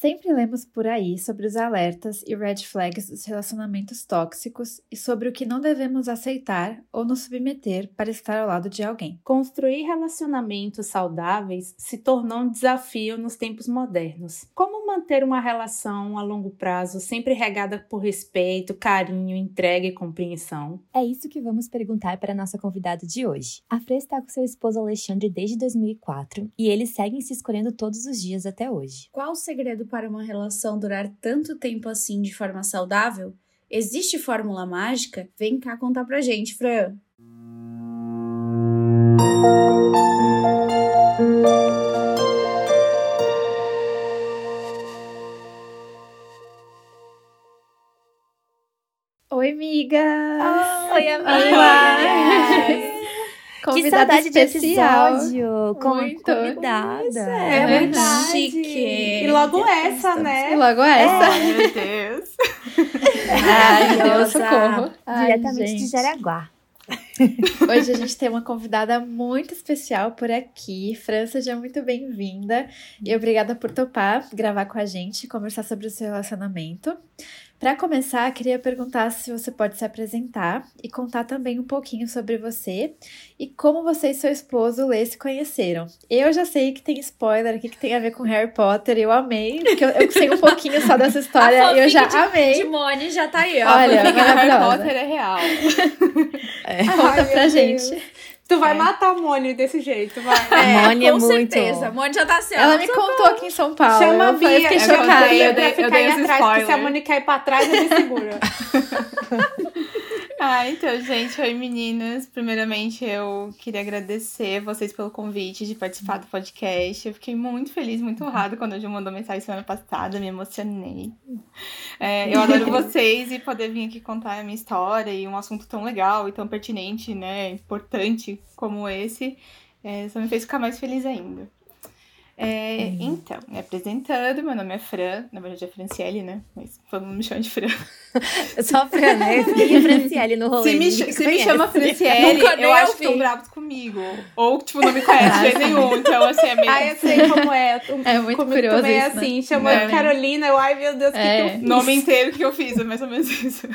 Sempre lemos por aí sobre os alertas e red flags dos relacionamentos tóxicos e sobre o que não devemos aceitar ou nos submeter para estar ao lado de alguém. Construir relacionamentos saudáveis se tornou um desafio nos tempos modernos. Como manter uma relação a longo prazo sempre regada por respeito, carinho, entrega e compreensão? É isso que vamos perguntar para a nossa convidada de hoje. A Fran está com seu esposo Alexandre desde 2004 e eles seguem se escolhendo todos os dias até hoje. Qual o segredo para uma relação durar tanto tempo assim de forma saudável? Existe fórmula mágica? Vem cá contar pra gente, Fran! Oi, amigas! Oi, amigas! Que saudade de episódio com muito convidada. Pois é, muito chique. E logo essa, né? Logo essa. É. Meu Deus. Ai, Deus, socorro. Diretamente de Jaraguá. Hoje a gente tem uma convidada muito especial por aqui. Fran, seja muito bem-vinda. E obrigada por topar gravar com a gente, conversar sobre o seu relacionamento. Para começar, queria perguntar se você pode se apresentar e contar também um pouquinho sobre você e como você e seu esposo, Lê, se conheceram. Eu já sei que tem spoiler aqui que tem a ver com Harry Potter, eu amei, porque eu sei um pouquinho só dessa história e eu já amei. De Moni já tá aí, ó. Olha, Harry Potter é real. É. Conta pra gente. Deus. Tu vai matar a Moni desse jeito, vai. É, Moni é muito. Com certeza. A Moni já tá certa. Ela me contou aqui em São Paulo. Chama a Bia. Eu fiquei chocada. Eu dei esse spoiler. Porque se a Moni cair pra trás, eu me seguro. Então, gente. Oi, meninas. Primeiramente, eu queria agradecer vocês pelo convite de participar do podcast. Eu fiquei muito feliz, muito honrada quando a Ju mandou mensagem semana passada. Me emocionei. Eu adoro vocês e poder vir aqui contar a minha história e um assunto tão legal e tão pertinente, né? Importante como esse, só me fez ficar mais feliz ainda. Então, me apresentando, meu nome é Fran, na verdade é Franciele, né? Mas vamos me chamar de Fran. Só Fran, né? E Franciele no rolê. Se me chama Franciele, nunca eu acho que estão bravos comigo. Ou, tipo, não me conhece de nenhum, então assim, é meio... eu sei como é. É muito curioso também isso, assim, né? Chamou de Carolina, eu, ai meu Deus, que eu fiz. Nome inteiro que eu fiz, é mais ou menos isso.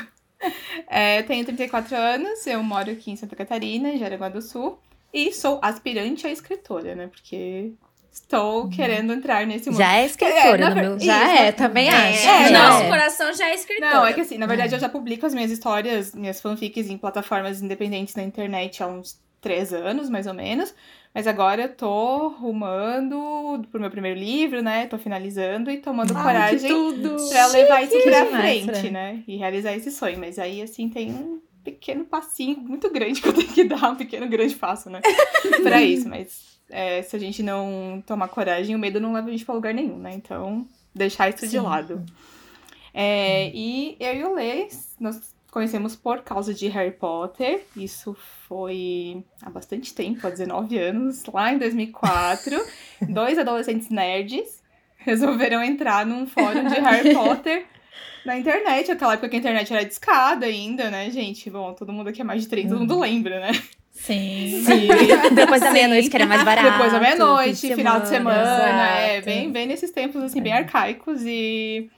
Eu tenho 34 anos, eu moro aqui em Santa Catarina, em Jaraguá do Sul, e sou aspirante a escritora, né? Porque estou querendo entrar nesse mundo. Já é escritora, também acho. Nosso coração já é escritora. Não, é que assim, na verdade eu já publico as minhas histórias, minhas fanfics em plataformas independentes na internet há uns 3 anos, mais ou menos. Mas agora eu tô rumando pro meu primeiro livro, né? Tô finalizando e tomando coragem pra levar isso pra frente, né? E realizar esse sonho. Mas aí, assim, tem um pequeno passinho muito grande que eu tenho que dar, um pequeno grande passo, né? pra isso. Mas se a gente não tomar coragem, o medo não leva a gente pra lugar nenhum, né? Então, deixar isso de lado. E eu e o Lê, nós conhecemos por causa de Harry Potter, isso foi há bastante tempo, há 19 anos, lá em 2004, 2 adolescentes nerds resolveram entrar num fórum de Harry Potter na internet, aquela época que a internet era discada ainda, né, gente? Bom, todo mundo aqui é mais de 30, todo mundo lembra, né? Sim. Depois da meia-noite, que era mais barato. Depois da meia-noite, final de semana, bem nesses tempos, assim, bem arcaicos e...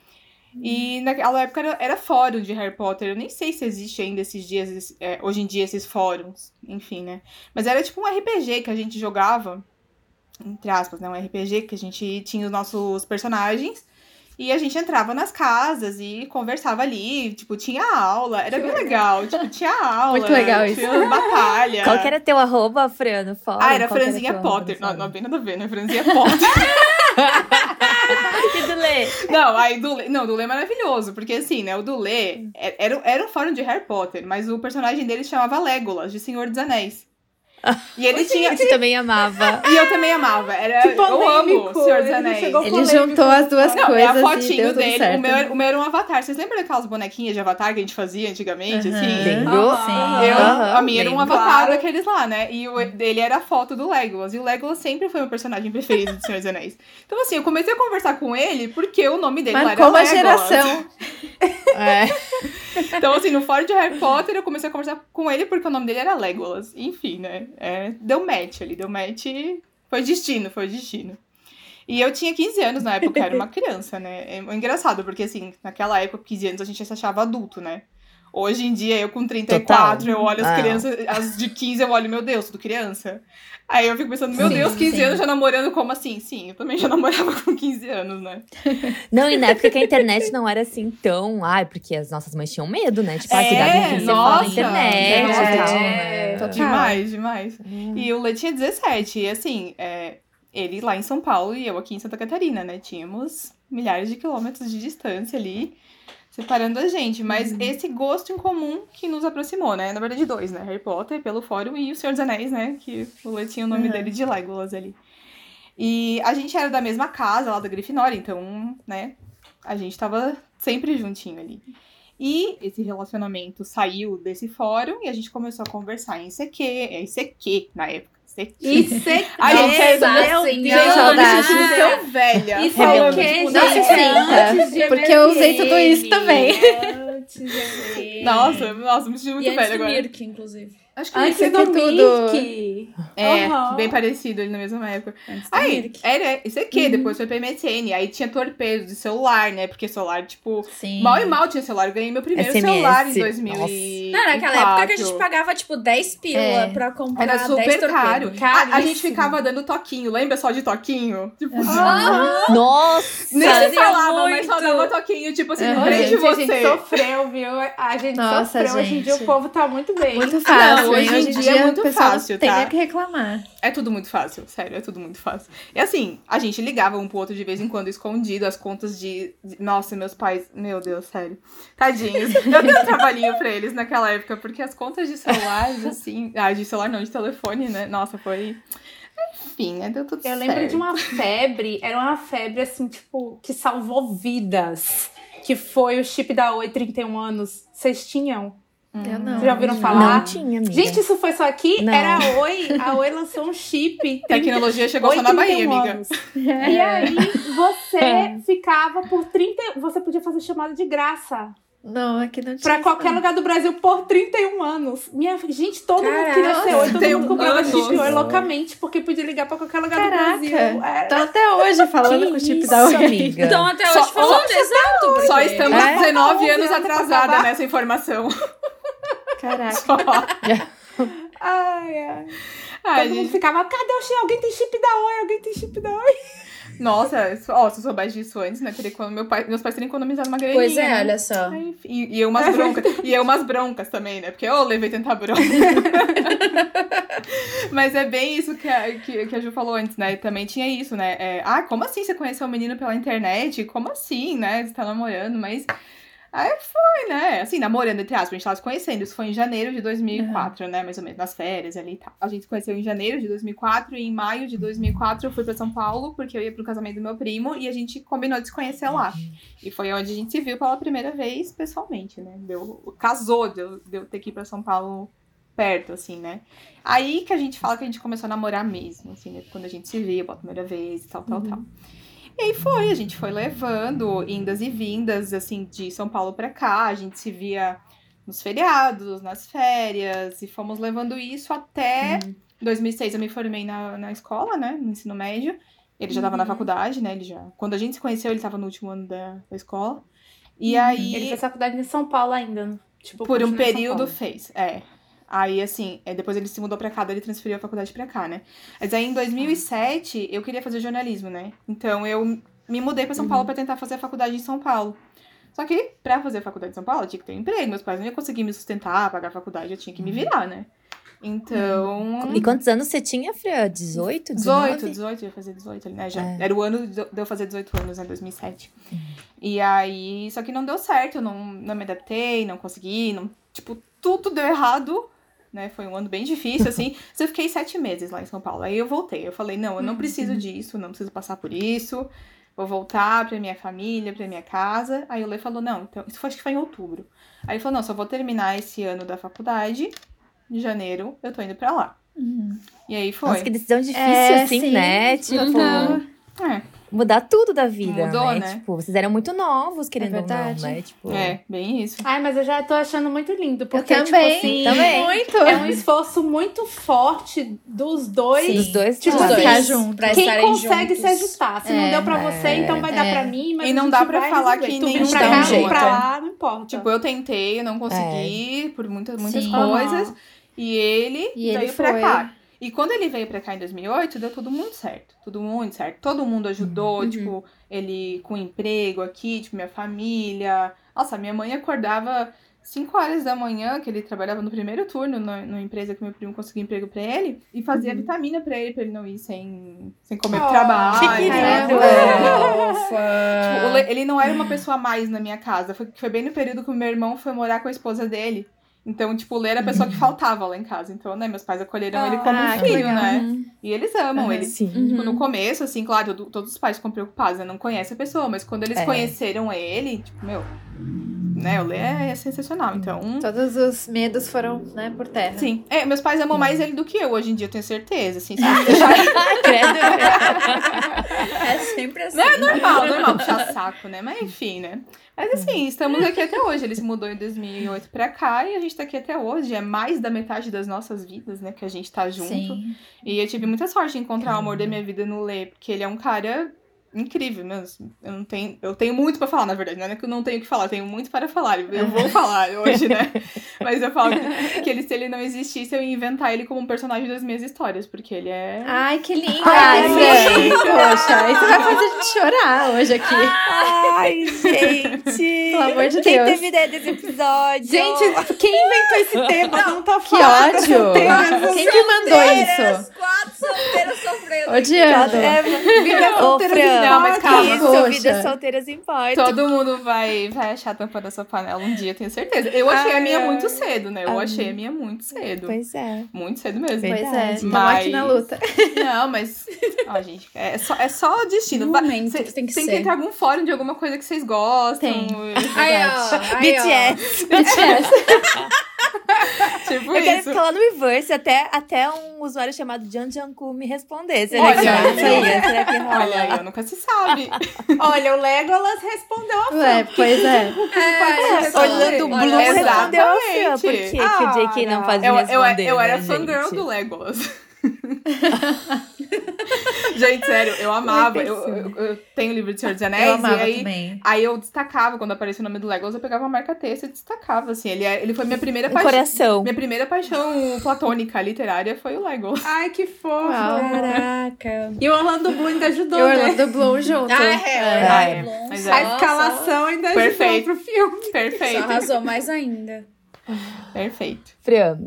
E naquela época era fórum de Harry Potter, eu nem sei se existe ainda esses dias, hoje em dia esses fóruns, enfim, né? Mas era tipo um RPG que a gente jogava, entre aspas, né? Um RPG que a gente tinha os nossos personagens e a gente entrava nas casas e conversava ali, tipo, tinha aula, era bem legal, tipo, tinha aula. Muito legal isso. Tinha batalha. Qual que era teu arroba, Fran, no fórum? Era Franzinha Potter, não bem nada a ver, né? Franzinha Potter. E do Lê? Do Lê é maravilhoso, porque assim, né, o do Lê era um fórum de Harry Potter, mas o personagem dele chamava Legolas, de Senhor dos Anéis. E ele tinha... Você também amava. E eu também amava. Era... Que polêmico, eu amo Senhor dos Anéis. Ele juntou as duas coisas e a fotinho dele. O meu era um avatar. Vocês lembram daquelas bonequinhas de avatar que a gente fazia antigamente? Assim? Lembro? Sim. A minha era um avatar daqueles lá, né? E ele era a foto do Legolas. E o Legolas sempre foi meu personagem preferido do Senhor dos Anéis. Então assim, eu comecei a conversar com ele porque o nome dele era Legolas. Marcou a geração. Então assim, no fórum de Harry Potter eu comecei a conversar com ele porque o nome dele era Legolas. Enfim, né? Deu match ali, foi destino. E eu tinha 15 anos na época, eu era uma criança, né? É engraçado, porque assim, naquela época, 15 anos, a gente se achava adulto, né? Hoje em dia, eu com 34, total. Eu olho as crianças, as de 15, eu olho, meu Deus, tudo criança. Aí eu fico pensando, meu Deus, 15 anos já namorando, como assim? Sim, eu também já namorava com 15 anos, né? Não, e na época que a internet não era assim tão... Ai, porque as nossas mães tinham medo, né? Tipo, que idade em que você fala na internet e tal. Demais, demais. E o Lê tinha 17, e assim, ele lá em São Paulo e eu aqui em Santa Catarina, né? Tínhamos milhares de quilômetros de distância ali, separando a gente, mas esse gosto em comum que nos aproximou, né? Na verdade, dois, né? Harry Potter, pelo fórum, e o Senhor dos Anéis, né? Que o Lê tinha o nome dele de Legolas ali. E a gente era da mesma casa lá da Grifinória, então, né? A gente tava sempre juntinho ali. E esse relacionamento saiu desse fórum e a gente começou a conversar em ICQ na época. ICQ. A gente fez tão velha. ICQ, gente. Porque eu usei tudo isso também. Nossa, me senti muito velha agora. Mirky, inclusive. Acho que você tem tudo. Mirky. Bem parecido ali na mesma época. Aí, era ICQ, depois foi pra MCN. Aí tinha torpedo de celular, né? Porque celular, tipo, mal e mal tinha celular. Eu ganhei meu primeiro celular em 2000. Não, naquela época que a gente pagava, tipo, 10 pila pra comprar. Era super caro. A gente ficava dando toquinho. Lembra só de toquinho? Tipo, nossa! Nem se falava, mas só dava toquinho. Tipo assim, no frente de você. A gente sofreu, viu? A gente sofreu. Hoje em dia o povo tá muito bem. Muito fácil. Hoje em dia é muito fácil, tá? Tem que reclamar. É tudo muito fácil, sério, é tudo muito fácil. E assim, a gente ligava um pro outro de vez em quando, escondido, as contas de... Nossa, meus pais... Meu Deus, sério. Tadinhos. Eu dei um trabalhinho pra eles naquela época, porque as contas de celular, assim... Ah, de celular não, de telefone, né? Nossa, foi... Enfim, deu tudo certo. Eu lembro de uma febre, era uma febre, assim, tipo, que salvou vidas. Que foi o chip da Oi, 31 anos. Vocês tinham? Eu não. Vocês já ouviram falar? Não tinha, amiga. Gente, isso foi só aqui? Não. Era a Oi. A Oi lançou um chip. Tecnologia chegou só na Bahia, amiga. E aí, você ficava por 30... Você podia fazer chamada de graça. Não, aqui não tinha. Pra qualquer lugar do Brasil por 31 anos. Gente, todo mundo queria ser Oi. Todo mundo comprava chip Oi loucamente, porque podia ligar pra qualquer lugar do Brasil. Estão até hoje falando com o chip da Oi, amiga. Estão até hoje falando, exato. Só estamos 19 anos atrasada nessa informação. Caraca. Todo mundo ficava, cadê o chip? Alguém tem chip da Oi? Alguém tem chip da Oi? Nossa, se eu soubesse disso antes, né? Teria, meus pais teriam economizado uma graninha. Pois é, olha só. Aí, e eu umas broncas. E eu umas broncas também, né? Porque eu levei tanta bronca. Mas é bem isso que a Ju falou antes, né? Também tinha isso, né? Como assim você conheceu um menino pela internet? Como assim, né? Você tá namorando, mas... Aí foi, né? Assim, namorando, entre aspas, a gente tava se conhecendo. Isso foi em janeiro de 2004, né? Mais ou menos, nas férias ali e tal. A gente se conheceu em janeiro de 2004 e em maio de 2004 eu fui pra São Paulo, porque eu ia pro casamento do meu primo e a gente combinou de se conhecer lá. E foi onde a gente se viu pela primeira vez pessoalmente, né? Casou, deu ter que ir pra São Paulo perto, assim, né? Aí que a gente fala que a gente começou a namorar mesmo, assim, né? Quando a gente se viu pela primeira vez e tal. E aí a gente foi levando indas e vindas, assim, de São Paulo pra cá. A gente se via nos feriados, nas férias, e fomos levando isso até 2006. Eu me formei na escola, né, no ensino médio. Ele já tava na faculdade, né, quando a gente se conheceu, ele tava no último ano da escola. E aí... Ele fez faculdade em São Paulo ainda, tipo... Por um período fez, Aí, assim, depois ele se mudou pra cá, daí ele transferiu a faculdade pra cá, né? Mas aí, em 2007, eu queria fazer jornalismo, né? Então, eu me mudei pra São Paulo pra tentar fazer a faculdade em São Paulo. Só que, pra fazer a faculdade em São Paulo, eu tinha que ter um emprego. Meus pais não iam conseguir me sustentar, pagar a faculdade, eu tinha que me virar, né? Então... E quantos anos você tinha, Fran? 18, 19? 18, eu ia fazer 18 ali, né? Já. Era o ano de eu fazer 18 anos, né? 2007. E aí, só que não deu certo, eu não me adaptei, não consegui, não... Tipo, tudo deu errado... Né, foi um ano bem difícil, assim. Eu fiquei 7 meses lá em São Paulo. Aí eu voltei. Eu falei, não, eu não preciso disso, não preciso passar por isso. Vou voltar pra minha família, pra minha casa. Aí o Lê falou, não, então, acho que foi em outubro. Aí ele falou, não, só vou terminar esse ano da faculdade. Em janeiro, eu tô indo pra lá. E aí foi. Nossa, que decisão difícil, assim, sim. Né? Tipo... Uhum. mudar tudo da vida. Mudou, né? Tipo, vocês eram muito novos, querendo ou não, né? Tipo... É, bem isso. Ai, mas eu já tô achando muito lindo. Porque, eu também, tipo assim, também. Muito. É um esforço muito forte dos dois. Sim, dos dois. Tipo, dois. Ficar junto, pra quem consegue juntos. Se ajustar. Se não deu pra você, então vai dar pra mim. Mas e não dá pra falar que nem pra cá, jeito. Pra lá, não importa. Tipo, eu tentei, eu não consegui, por muitas coisas. E ele veio pra cá. E quando ele veio pra cá em 2008, deu tudo muito certo. Tudo muito certo. Todo mundo ajudou, tipo, ele com emprego aqui, tipo, minha família. Nossa, minha mãe acordava 5 horas da manhã, que ele trabalhava no primeiro turno, numa empresa que meu primo conseguia emprego pra ele, e fazia vitamina pra ele não ir sem comer trabalho. Que querido! Nossa! Tipo, ele não era uma pessoa a mais na minha casa. Foi bem no período que o meu irmão foi morar com a esposa dele. Então, tipo, ele era a pessoa que faltava lá em casa. Então, né, meus pais acolheram ele como um filho, né? E eles amam ele. Sim. Tipo, no começo, assim, claro, todos os pais ficam preocupados, né? Não conhece a pessoa, mas quando eles conheceram ele, tipo, meu... Né, o Lê é sensacional, então... Todos os medos foram, né, por terra. Sim. É, meus pais amam mais ele do que eu, hoje em dia, eu tenho certeza, assim. Sabe? Credo. É sempre assim. Não, é normal puxar saco, né? Mas enfim, né? Mas assim, estamos aqui até hoje. Ele se mudou em 2008 pra cá e a gente tá aqui até hoje. É mais da metade das nossas vidas, né, que a gente tá junto. Sim. E eu tive muita sorte de encontrar o amor da minha vida no Lê, porque ele é um cara... incrível, mas eu tenho muito pra falar, na verdade, não é que eu não tenho o que falar, eu tenho muito para falar, eu vou falar hoje, né, mas eu falo que ele, se ele não existisse, eu ia inventar ele como um personagem das minhas histórias, porque ele é... Ai, que lindo! Ai, gente! Poxa, isso vai fazer a gente chorar hoje aqui. Ai, gente! Pelo amor de Deus! Quem teve ideia desse episódio? Gente, quem inventou esse tema? Não tá falando. Que ódio! Quem que mandou isso? 4 solteiras sofrendo. Odiando. Viva solteiras. Não, mas calma. Isso, vidas solteiras importa. Todo mundo vai achar a tampa da sua panela um dia, tenho certeza. Eu achei a minha muito cedo, né? Eu achei a minha muito cedo. Pois é. Muito cedo mesmo. Pois é. Estamos aqui na luta. Não, mas... Ó, gente, é só destino. Tem que entrar em algum fórum de alguma coisa que vocês gostam. Tem. BTS. Tipo eu quero ficar lá no Reverse até um usuário chamado Janku me responder. Olha, eu nunca se sabe. Olha, o Legolas respondeu a Fran. Pois é. Olha, o Blue respondeu a Fran. Por que o JK não fazia responder? Eu era fangirl do Legolas. Gente, sério, eu amava. Eu tenho o livro de Senhor dos Anéis. Eu amava aí eu destacava quando aparecia o nome do Legolas, eu pegava uma marca-texto e destacava, assim. Ele foi minha primeira paixão. Minha primeira paixão platônica, literária, foi o Legolas. Ai, que fofo! Caraca! E o Orlando Bloom ainda ajudou, né? E o Orlando Bloom junto. A escalação ainda ajudou pro filme. Perfeito. Só arrasou mais ainda. Perfeito. Fran,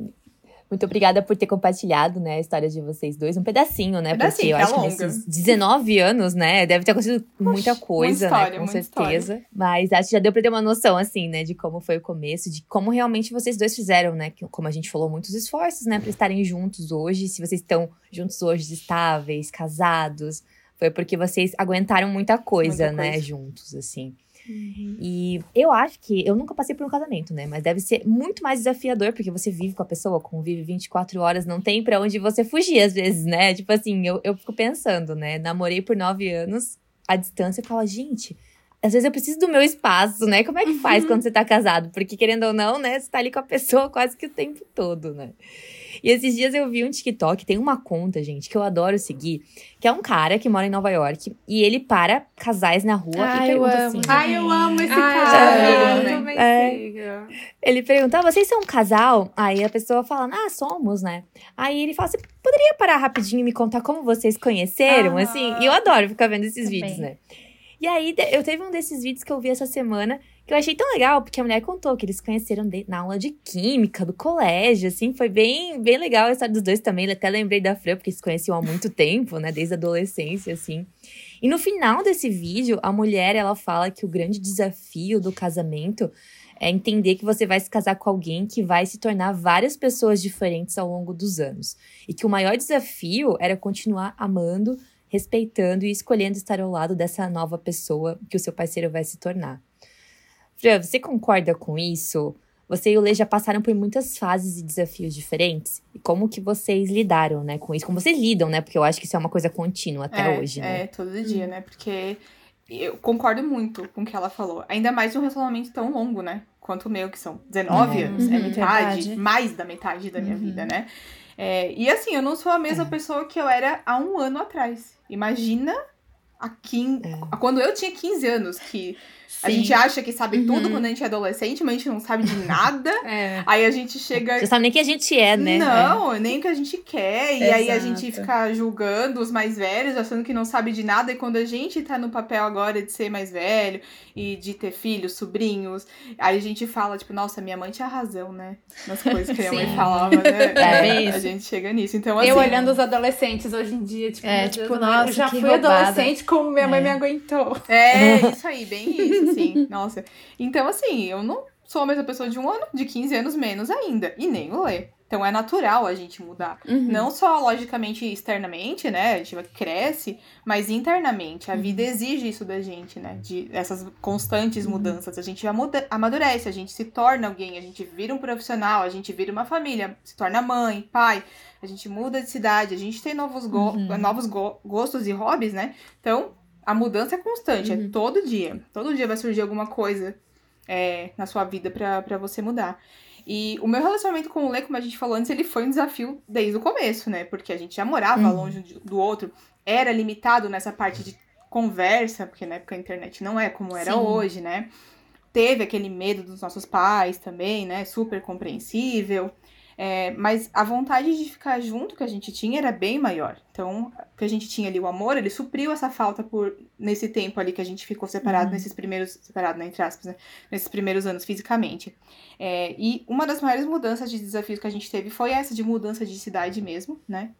muito obrigada por ter compartilhado, né, a história de vocês dois. Um pedacinho, né? Porque eu acho que nesses 19 anos, né, deve ter acontecido muita coisa, história, né? Com certeza. História. Mas acho que já deu pra ter uma noção, assim, né? De como foi o começo, de como realmente vocês dois fizeram, né? Como a gente falou, muitos esforços, né? Pra estarem juntos hoje. Se vocês estão juntos hoje, estáveis, casados. Foi porque vocês aguentaram muita coisa, né? Juntos, assim. Uhum. E eu acho que, eu nunca passei por um casamento, né, mas deve ser muito mais desafiador, porque você vive com a pessoa, convive 24 horas, não tem pra onde você fugir às vezes, né, tipo assim, eu fico pensando, né, namorei por 9 anos à distância, eu falo, gente, às vezes eu preciso do meu espaço, né, como é que faz quando você tá casado, porque querendo ou não, né, você tá ali com a pessoa quase que o tempo todo, né. E esses dias eu vi um TikTok, tem uma conta, gente, que eu adoro seguir, que é um cara que mora em Nova York, e ele para casais na rua e pergunta assim... Ai, eu amo esse cara! Eu também sigo. Ele pergunta, vocês são um casal? Aí a pessoa fala, somos, né? Aí ele fala, você poderia parar rapidinho e me contar como vocês conheceram? Assim, e eu adoro ficar vendo esses vídeos, né? E aí, eu teve um desses vídeos que eu vi essa semana, que eu achei tão legal, porque a mulher contou que eles se conheceram na aula de química, do colégio, assim. Foi bem, bem legal a história dos dois também. Eu até lembrei da Fran, porque se conheciam há muito tempo, né? Desde a adolescência, assim. E no final desse vídeo, a mulher, ela fala que o grande desafio do casamento é entender que você vai se casar com alguém que vai se tornar várias pessoas diferentes ao longo dos anos. E que o maior desafio era continuar amando, respeitando e escolhendo estar ao lado dessa nova pessoa que o seu parceiro vai se tornar. Fran, você concorda com isso? Você e o Lê já passaram por muitas fases e desafios diferentes. E como que vocês lidaram, né, com isso? Como vocês lidam, né? Porque eu acho que isso é uma coisa contínua até hoje, né? É, todo dia, né? Porque eu concordo muito com o que ela falou. Ainda mais num relacionamento tão longo, né? Quanto o meu, que são 19 anos. É metade, verdade. Mais da metade da minha vida, né? É, e assim, eu não sou a mesma pessoa que eu era há um ano atrás. Imagina quando eu tinha 15 anos, que... Sim. A gente acha que sabe tudo quando a gente é adolescente, mas a gente não sabe de nada. Aí a gente chega... Você sabe nem que a gente é, né? Não, nem o que a gente quer. E aí a gente fica julgando os mais velhos, achando que não sabe de nada. E quando a gente tá no papel agora de ser mais velho e de ter filhos, sobrinhos, aí a gente fala, tipo, nossa, minha mãe tinha razão, né? Nas coisas que a minha mãe falava, né? É isso. A gente chega nisso. Então, assim, eu olhando os adolescentes hoje em dia, tipo, tipo, nossa, eu já fui adolescente como minha mãe me aguentou. É, isso aí, bem isso. Sim, nossa. Então, assim, eu não sou a mesma pessoa de um ano, de 15 anos menos ainda. E nem o Lê. Então, é natural a gente mudar. Não só, logicamente, externamente, né? A gente cresce, mas internamente. A vida exige isso da gente, né? De essas constantes mudanças. A gente amadurece, a gente se torna alguém, a gente vira um profissional, a gente vira uma família, se torna mãe, pai. A gente muda de cidade, a gente tem novos gostos e hobbies, né? Então... A mudança é constante, é todo dia. Todo dia vai surgir alguma coisa na sua vida pra você mudar. E o meu relacionamento com o Lê, como a gente falou antes, ele foi um desafio desde o começo, né? Porque a gente já morava longe do outro, era limitado nessa parte de conversa, porque na época a internet não é como era hoje, né? Teve aquele medo dos nossos pais também, né? Super compreensível. É, mas a vontade de ficar junto que a gente tinha era bem maior. Então, que a gente tinha ali o amor, ele supriu essa falta nesse tempo ali que a gente ficou separado, nesses primeiros... Separado, né, entre aspas, né? Nesses primeiros anos, fisicamente. É, e uma das maiores mudanças de desafios que a gente teve foi essa de mudança de cidade mesmo, né?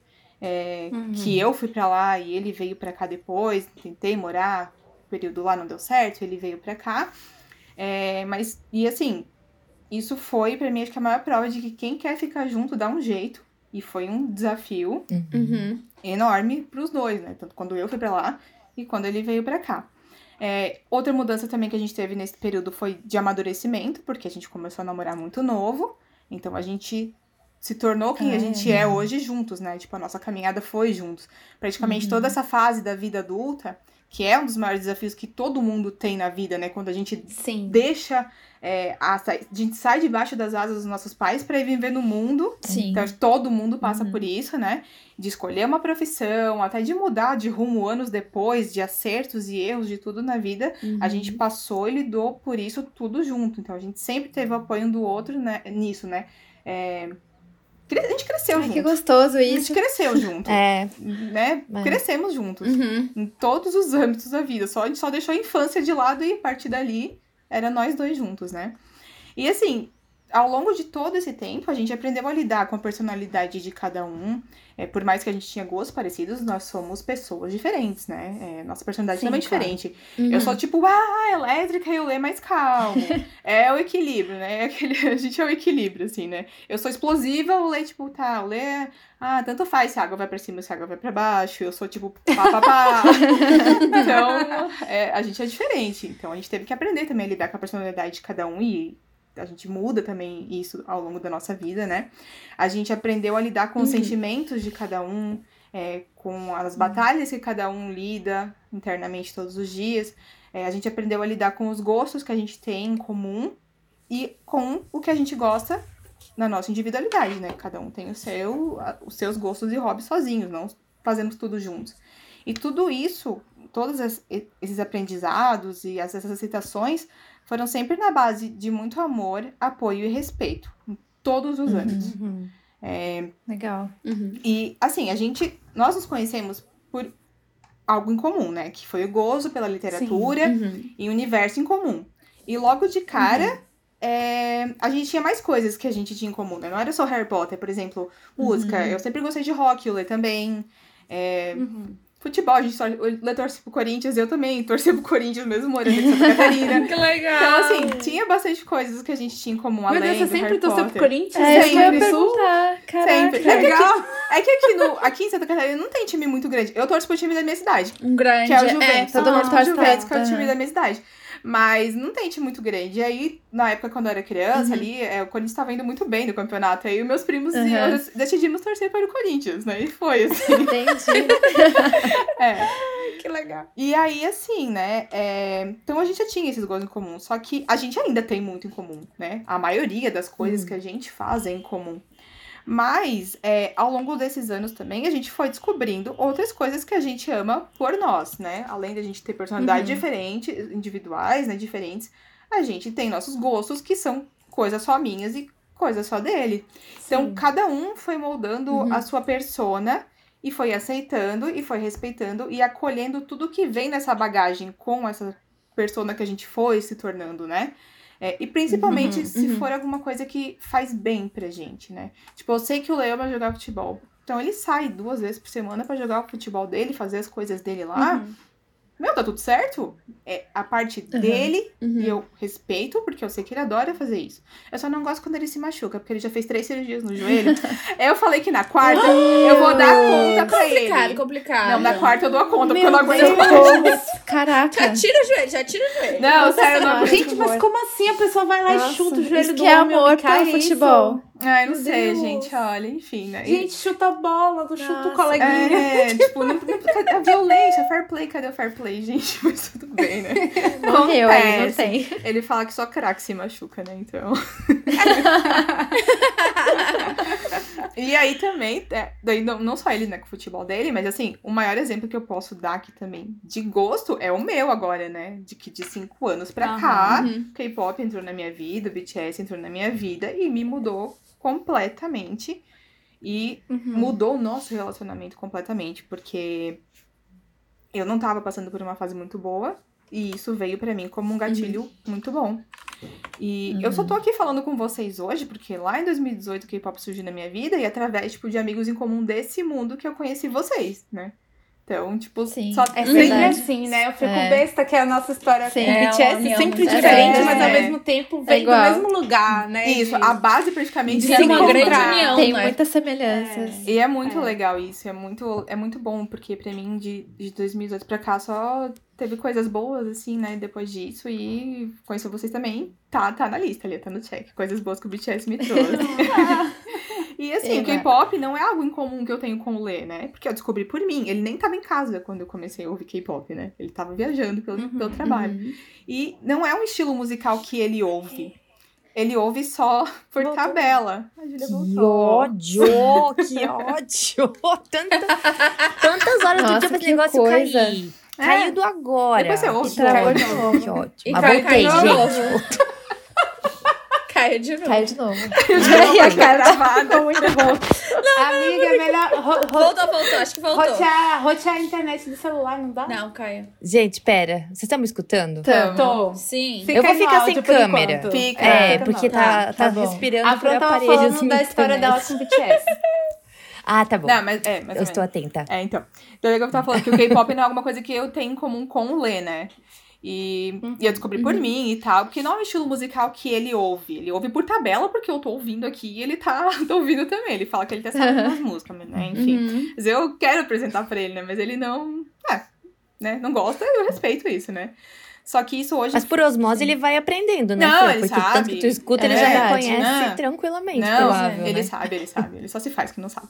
Que eu fui pra lá e ele veio pra cá depois. Tentei morar, o período lá não deu certo, ele veio pra cá. É, mas, e assim... Isso foi, pra mim, acho que a maior prova de que quem quer ficar junto dá um jeito. E foi um desafio enorme pros dois, né? Tanto quando eu fui pra lá e quando ele veio pra cá. É, outra mudança também que a gente teve nesse período foi de amadurecimento, porque a gente começou a namorar muito novo. Então, a gente se tornou quem a gente é hoje juntos, né? Tipo, a nossa caminhada foi juntos. Praticamente toda essa fase da vida adulta... Que é um dos maiores desafios que todo mundo tem na vida, né? Quando a gente deixa... a gente sai debaixo das asas dos nossos pais pra ir viver no mundo. Sim. Então, todo mundo passa por isso, né? De escolher uma profissão, até de mudar de rumo anos depois, de acertos e erros, de tudo na vida. A gente passou e lidou por isso tudo junto. Então, a gente sempre teve o apoio um do outro, né? Nisso, né? A gente cresceu junto. Que gostoso isso. A gente cresceu junto. Né? É. Crescemos juntos. Em todos os âmbitos da vida. A gente só deixou a infância de lado e a partir dali era nós dois juntos, né? E assim, ao longo de todo esse tempo, a gente aprendeu a lidar com a personalidade de cada um. É, por mais que a gente tinha gostos parecidos, nós somos pessoas diferentes, né? É, nossa personalidade também é diferente. Eu sou tipo, elétrica, e eu leio mais calmo. É o equilíbrio, né? A gente é o equilíbrio, assim, né? Eu sou explosiva, o Lê, tipo, o Lê... tanto faz se a água vai pra cima, se a água vai pra baixo. Eu sou, tipo, pá. Então, a gente é diferente. Então, a gente teve que aprender também a lidar com a personalidade de cada um e... A gente muda também isso ao longo da nossa vida, né? A gente aprendeu a lidar com os sentimentos de cada um, com as batalhas que cada um lida internamente todos os dias. É, a gente aprendeu a lidar com os gostos que a gente tem em comum e com o que a gente gosta na nossa individualidade, né? Cada um tem os seus gostos e hobbies sozinhos, não fazemos tudo juntos. E tudo isso, todos esses aprendizados e essas citações... Foram sempre na base de muito amor, apoio e respeito. Em todos os anos. Legal. E, assim, nós nos conhecemos por algo em comum, né? Que foi o gozo pela literatura e o universo em comum. E logo de cara, a gente tinha mais coisas que a gente tinha em comum, né? Não era só Harry Potter, por exemplo, música. Eu sempre gostei de rock, o Lê também. Futebol, a gente só torcia pro Corinthians, eu também torcia pro Corinthians, mesmo morando em Santa Catarina. Que legal! Então, assim, tinha bastante coisas que a gente tinha em comum, além do Harry Potter. Você sempre torceu pro Corinthians? Sempre. Caraca. É que aqui em Santa Catarina não tem time muito grande. Eu torço pro time da minha cidade. Um grande, que é o Juventus. Todo mundo torce pro Juventus, que é o time da minha cidade. Mas não tem time muito grande. E aí, na época, quando eu era criança, ali, o Corinthians tava indo muito bem no campeonato. Aí, meus primos e eu decidimos torcer para o Corinthians, né? E foi, assim. Entendi. Que legal. E aí, assim, né? Então, a gente já tinha esses gostos em comum. Só que a gente ainda tem muito em comum, né? A maioria das coisas que a gente faz é em comum. Mas, ao longo desses anos também, a gente foi descobrindo outras coisas que a gente ama por nós, né? Além da gente ter personalidades diferentes, individuais, né? Diferentes, a gente tem nossos gostos que são coisas só minhas e coisas só dele. Sim. Então, cada um foi moldando a sua persona e foi aceitando e foi respeitando e acolhendo tudo que vem nessa bagagem com essa persona que a gente foi se tornando, né? E principalmente se for alguma coisa que faz bem pra gente, né? Tipo, eu sei que o Leo vai jogar futebol. Então, ele sai 2 vezes por semana pra jogar o futebol dele, fazer as coisas dele lá. Meu, tá tudo certo? É a parte dele, e eu respeito, porque eu sei que ele adora fazer isso. Eu só não gosto quando ele se machuca, porque ele já fez 3 cirurgias no joelho. Eu falei que na quarta eu vou dar conta pra ele. Complicado. Não, na quarta eu dou a conta, porque eu não aguento mais. Caraca. Já tira o joelho. Não, sério, não. Gente, mas como assim a pessoa vai lá e chuta o joelho do homem? Que é amor para futebol. Ai, não sei, gente, olha, enfim, né? Gente, chuta a bola, não chuta o coleguinha. Tipo, a violência, fair play, cadê o fair play, gente? Mas tudo bem, né? Morreu, aí não tem. Ele fala que só craque se machuca, né, então... E aí também, daí não só ele, né, com o futebol dele, mas assim, o maior exemplo que eu posso dar aqui também de gosto é o meu agora, né? De que de 5 anos pra cá, K-pop entrou na minha vida, o BTS entrou na minha vida e me mudou completamente. E mudou o nosso relacionamento completamente, porque eu não tava passando por uma fase muito boa e isso veio pra mim como um gatilho muito bom. E eu só tô aqui falando com vocês hoje, porque lá em 2018 o K-pop surgiu na minha vida e através, tipo, de amigos em comum desse mundo que eu conheci vocês, né? Então, tipo, sim, só é sempre assim, né? Eu fico besta que é a nossa história com o BTS é sempre diferente, mas ao mesmo tempo vem do mesmo lugar, né? Isso, a base praticamente de se uma grande união, tem muitas semelhanças. E é muito legal isso, é muito bom, porque pra mim, de 2018 pra cá, só teve coisas boas, assim, né? Depois disso, e conheço vocês também. Tá na lista ali, tá no check. Coisas boas que o BTS me trouxe. E assim, o K-pop não é algo em comum que eu tenho com o Lê, né? Porque eu descobri por mim. Ele nem tava em casa quando eu comecei a ouvir K-pop, né? Ele tava viajando pelo trabalho. E não é um estilo musical que ele ouve. Ele ouve só por tabela. A Julia voltou. Que ódio! Tantas horas do dia pra esse negócio cair. Caiu do agora. Depois você ouve. Que ódio. Voltei, gente. Caiu de novo. Tá muito bom. Amiga, melhor... Voltou, acho que voltou. Rotear a internet do celular, não dá? Não, caiu. Gente, pera. Vocês estão me escutando? Tô. Sim. Eu vou ficar sem câmera. Fica. Porque tá respirando por aparelhos. A Fran tava falando da história dela com o BTS. Ah, tá bom. Não, mas, eu estou atenta. Então, eu tava falando que o K-pop não é alguma coisa que eu tenho em comum com o Lê, né? E eu descobri por mim e tal, porque não é um estilo musical que ele ouve. Ele ouve por tabela, porque eu tô ouvindo aqui e ele tá ouvindo também. Ele fala que ele tá sabendo as músicas, né? Enfim. Mas eu quero apresentar pra ele, né? Mas ele não... né? Não gosta, eu respeito isso, né? Só que isso hoje... Mas por osmose ele vai aprendendo, né? Não, ele sabe. Tanto que tu escuta, ele já reconhece tranquilamente, provável, ele sabe, Ele só se faz que não sabe.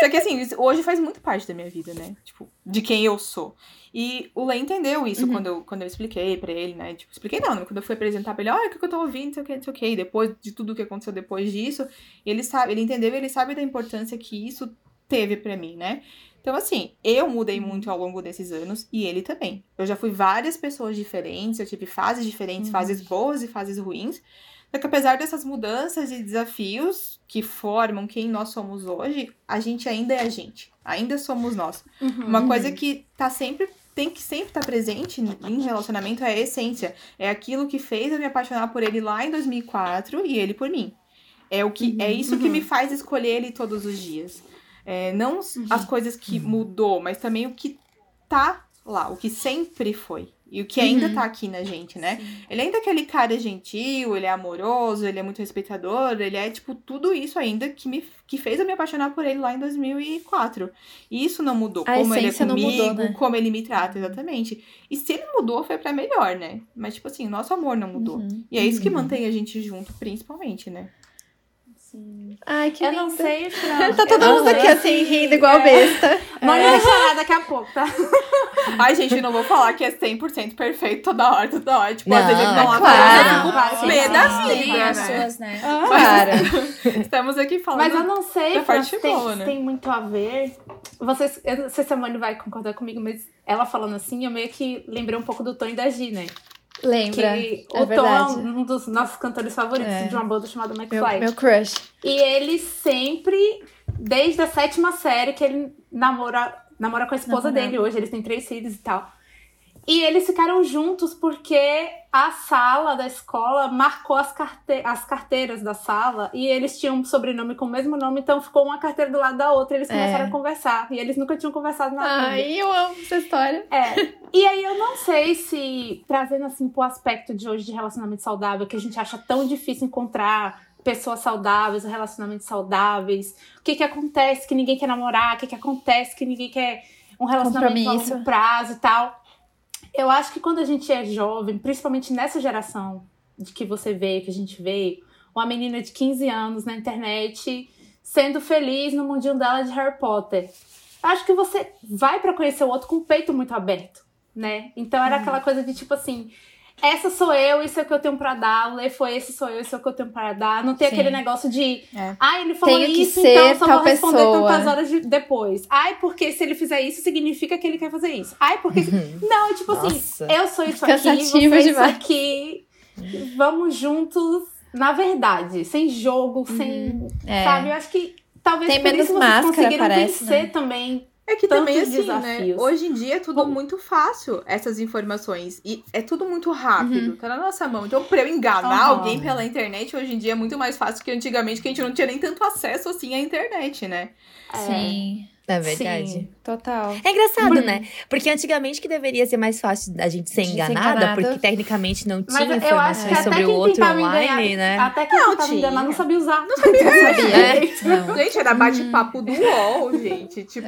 Só que assim, hoje faz muito parte da minha vida, né? Tipo, de quem eu sou. E o Lê entendeu isso quando eu expliquei pra ele, né? Tipo, expliquei não, quando eu fui apresentar pra ele, olha o que eu tô ouvindo, não sei o que. Depois de tudo que aconteceu depois disso, ele entendeu da importância que isso teve pra mim, né? Então, assim, eu mudei muito ao longo desses anos e ele também. Eu já fui várias pessoas diferentes, eu tive fases diferentes, fases boas e fases ruins. Só que apesar dessas mudanças e desafios que formam quem nós somos hoje, a gente ainda é a gente. Ainda somos nós. Uma coisa que tem que sempre estar presente em relacionamento é a essência. É aquilo que fez eu me apaixonar por ele lá em 2004 e ele por mim. É isso que me faz escolher ele todos os dias. Não as coisas que mudou, mas também o que tá lá, o que sempre foi. E o que ainda tá aqui na gente, né? Sim. Ele ainda é aquele cara gentil, ele é amoroso, ele é muito respeitador, ele é, tipo, tudo isso ainda que fez eu me apaixonar por ele lá em 2004. E isso não mudou. Como ele é comigo, mudou, né? Como ele me trata, exatamente. E se ele mudou, foi pra melhor, né? Mas, tipo assim, o nosso amor não mudou. E é isso que mantém a gente junto, principalmente, né? Sim. Ai, que eu lindo. Não sei, Fran. Tá todo mundo aqui assim, rindo igual besta. Mas eu vou falar daqui a pouco, tá? Ai, gente, eu não vou falar que é 100% perfeito toda hora. Tipo, às vezes não claro. Pedacinhos, né? Para. Estamos aqui falando. Mas eu não sei, Fran, tem muito a ver. Vocês, eu não sei se a Mani vai concordar comigo, mas ela falando assim, eu meio que lembrei um pouco do Tom e da Gi, né? Lembra, que o Tom é um dos nossos cantores favoritos de uma banda chamada McFly. Meu crush. E ele sempre, desde a 7ª série, que ele namora com a esposa dele hoje. Eles têm 3 filhos e tal. E eles ficaram juntos porque a sala da escola marcou as carteiras da sala. E eles tinham um sobrenome com o mesmo nome. Então ficou uma carteira do lado da outra. E eles começaram a conversar. E eles nunca tinham conversado na vida. Ai, eu amo essa história. E aí eu não sei se, trazendo assim pro aspecto de hoje de relacionamento saudável, que a gente acha tão difícil encontrar pessoas saudáveis, relacionamentos saudáveis. O que que acontece que ninguém quer namorar? O que que acontece que ninguém quer um relacionamento a longo prazo e tal? Eu acho que quando a gente é jovem, principalmente nessa geração de que você veio, que a gente veio, uma menina de 15 anos na internet, sendo feliz no mundinho dela de Harry Potter. Acho que você vai pra conhecer o outro com o peito muito aberto, né? Então era aquela coisa de tipo assim, essa sou eu, isso é o que eu tenho pra dar. O Lê foi, esse sou eu, isso é o que eu tenho pra dar. Não tem aquele negócio de, ele falou tenho isso, então só vou responder tantas horas depois. Ai, porque se ele fizer isso, significa que ele quer fazer isso. Ai, porque... Não, tipo assim, eu sou isso aqui, você é isso aqui. Vamos juntos, na verdade. Sem jogo, sem... Sabe, eu acho que talvez tem por menos isso vocês máscara, conseguiram parece, vencer também... É que tantos também, assim, desafios. Né? Hoje em dia é tudo muito fácil, essas informações. E é tudo muito rápido, tá na nossa mão. Então, pra eu enganar alguém pela internet, hoje em dia é muito mais fácil que antigamente, que a gente não tinha nem tanto acesso, assim, à internet, né? Sim. Na verdade. Sim, total. É engraçado, né? Porque antigamente que deveria ser mais fácil da gente ser enganada, porque tecnicamente não tinha informações sobre o outro online, né? Até que eu tava enganada, não sabia usar. Não sabia. Gente, era bate-papo do UOL, gente. Tipo,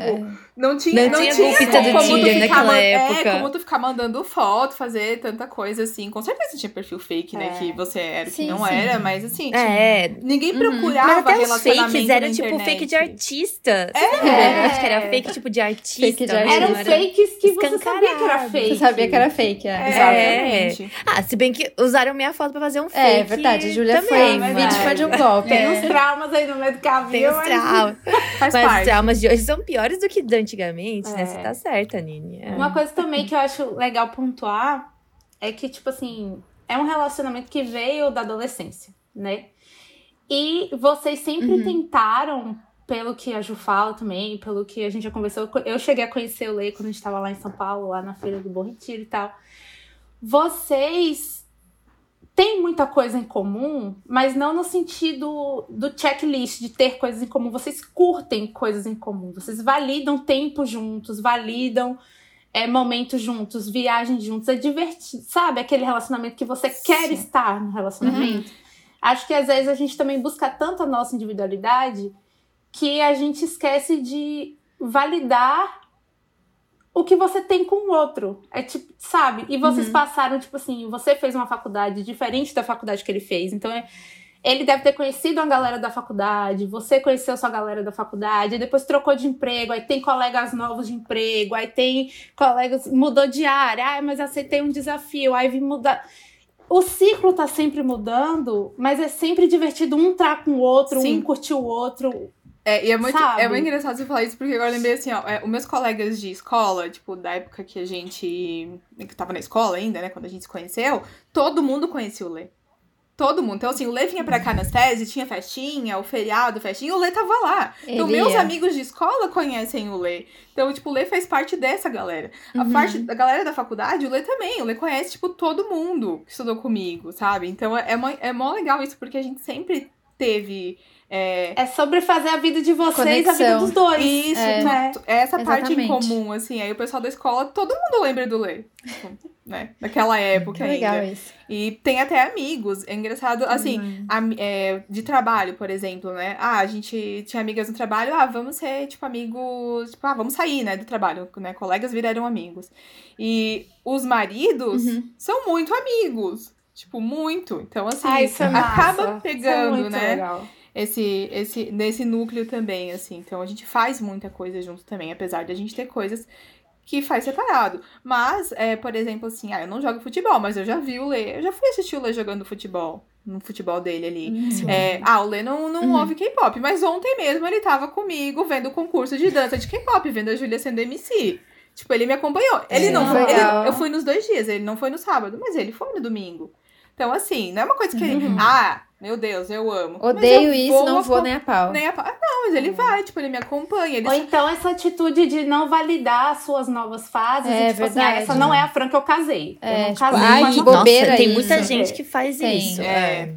não tinha como do Tinder naquela época. Como tu ficar mandando foto, fazer tanta coisa, assim. Com certeza tinha perfil fake, né? Que você era, que não era, mas assim, tipo, ninguém procurava relacionamento. Mas até os fakes eram, tipo, fake de artista. Acho que era fake tipo de artista. Eram fakes que você sabia que era fake. Você sabia que era fake, exatamente. Ah, se bem que usaram minha foto pra fazer um fake. É verdade, a Júlia foi vítima de um golpe. Tem uns traumas aí no meio do caminho. Tem uns traumas. Faz parte. Mas os traumas de hoje são piores do que de antigamente, né? Você tá certa, Nini. Uma coisa também que eu acho legal pontuar é que, tipo assim, é um relacionamento que veio da adolescência, né? E vocês sempre tentaram... Pelo que a Ju fala também, pelo que a gente já conversou. Eu cheguei a conhecer o Lê quando a gente tava lá em São Paulo, lá na Feira do Bom Retiro e tal. Vocês têm muita coisa em comum, mas não no sentido do checklist, de ter coisas em comum. Vocês curtem coisas em comum. Vocês validam tempo juntos, validam momentos juntos, viagens juntos. É divertido, sabe? Aquele relacionamento que você quer estar no relacionamento. Acho que às vezes a gente também busca tanto a nossa individualidade... que a gente esquece de validar o que você tem com o outro. É tipo, sabe? E vocês passaram, tipo assim, você fez uma faculdade diferente da faculdade que ele fez. Então, ele deve ter conhecido a galera da faculdade, você conheceu sua galera da faculdade, depois trocou de emprego, aí tem colegas novos de emprego, aí tem colegas... Mudou de área, mas aceitei um desafio, aí vim mudar... O ciclo tá sempre mudando, mas é sempre divertido um entrar com o outro, um curtir o outro... E é muito engraçado você falar isso, porque agora eu lembrei assim, ó, os meus colegas de escola, tipo, da época que a gente tava na escola ainda, né, quando a gente se conheceu, todo mundo conhecia o Lê. Todo mundo. Então, assim, o Lê vinha pra cá nas férias, tinha festinha, o feriado, festinha, o Lê tava lá. Então, meus amigos de escola conhecem o Lê. Então, tipo, o Lê faz parte dessa galera. A parte da galera da faculdade, o Lê também. O Lê conhece, tipo, todo mundo que estudou comigo, sabe? Então, é mó legal isso, porque a gente sempre... teve... É sobre fazer a vida de vocês, conexão. A vida dos dois. Isso, né? É essa parte em comum, assim. Aí o pessoal da escola, todo mundo lembra do Lê. Né? Daquela época que ainda. Legal isso. E tem até amigos. É engraçado, assim, de trabalho, por exemplo, né? Ah, a gente tinha amigas no trabalho. Ah, vamos ser, tipo, amigos... Tipo, ah, vamos sair, né, do trabalho. Né? Colegas viraram amigos. E os maridos são muito amigos. Tipo, muito. Então, assim, acaba pegando, isso é muito legal. Nesse núcleo também, assim. Então, a gente faz muita coisa junto também, apesar de a gente ter coisas que faz separado. Mas, por exemplo, assim, eu não jogo futebol, mas eu já vi o Lê, eu já fui assistir o Lê jogando futebol, no futebol dele ali. O Lê não ouve K-pop, mas ontem mesmo ele tava comigo vendo o concurso de dança de K-pop, vendo a Júlia sendo MC. Tipo, ele me acompanhou. Ele não foi. Eu fui nos 2 dias, ele não foi no sábado, mas ele foi no domingo. Então, assim, não é uma coisa que ele... Meu Deus, eu amo. Odeio isso, não vou nem a pau. Não, mas ele vai, tipo, ele me acompanha. Ou então essa atitude de não validar as suas novas fases. É tipo, verdade. Assim, essa não é a Fran que eu casei. Eu não casei. Tipo, ai, que bobeira. Nossa, tem muita gente que faz isso.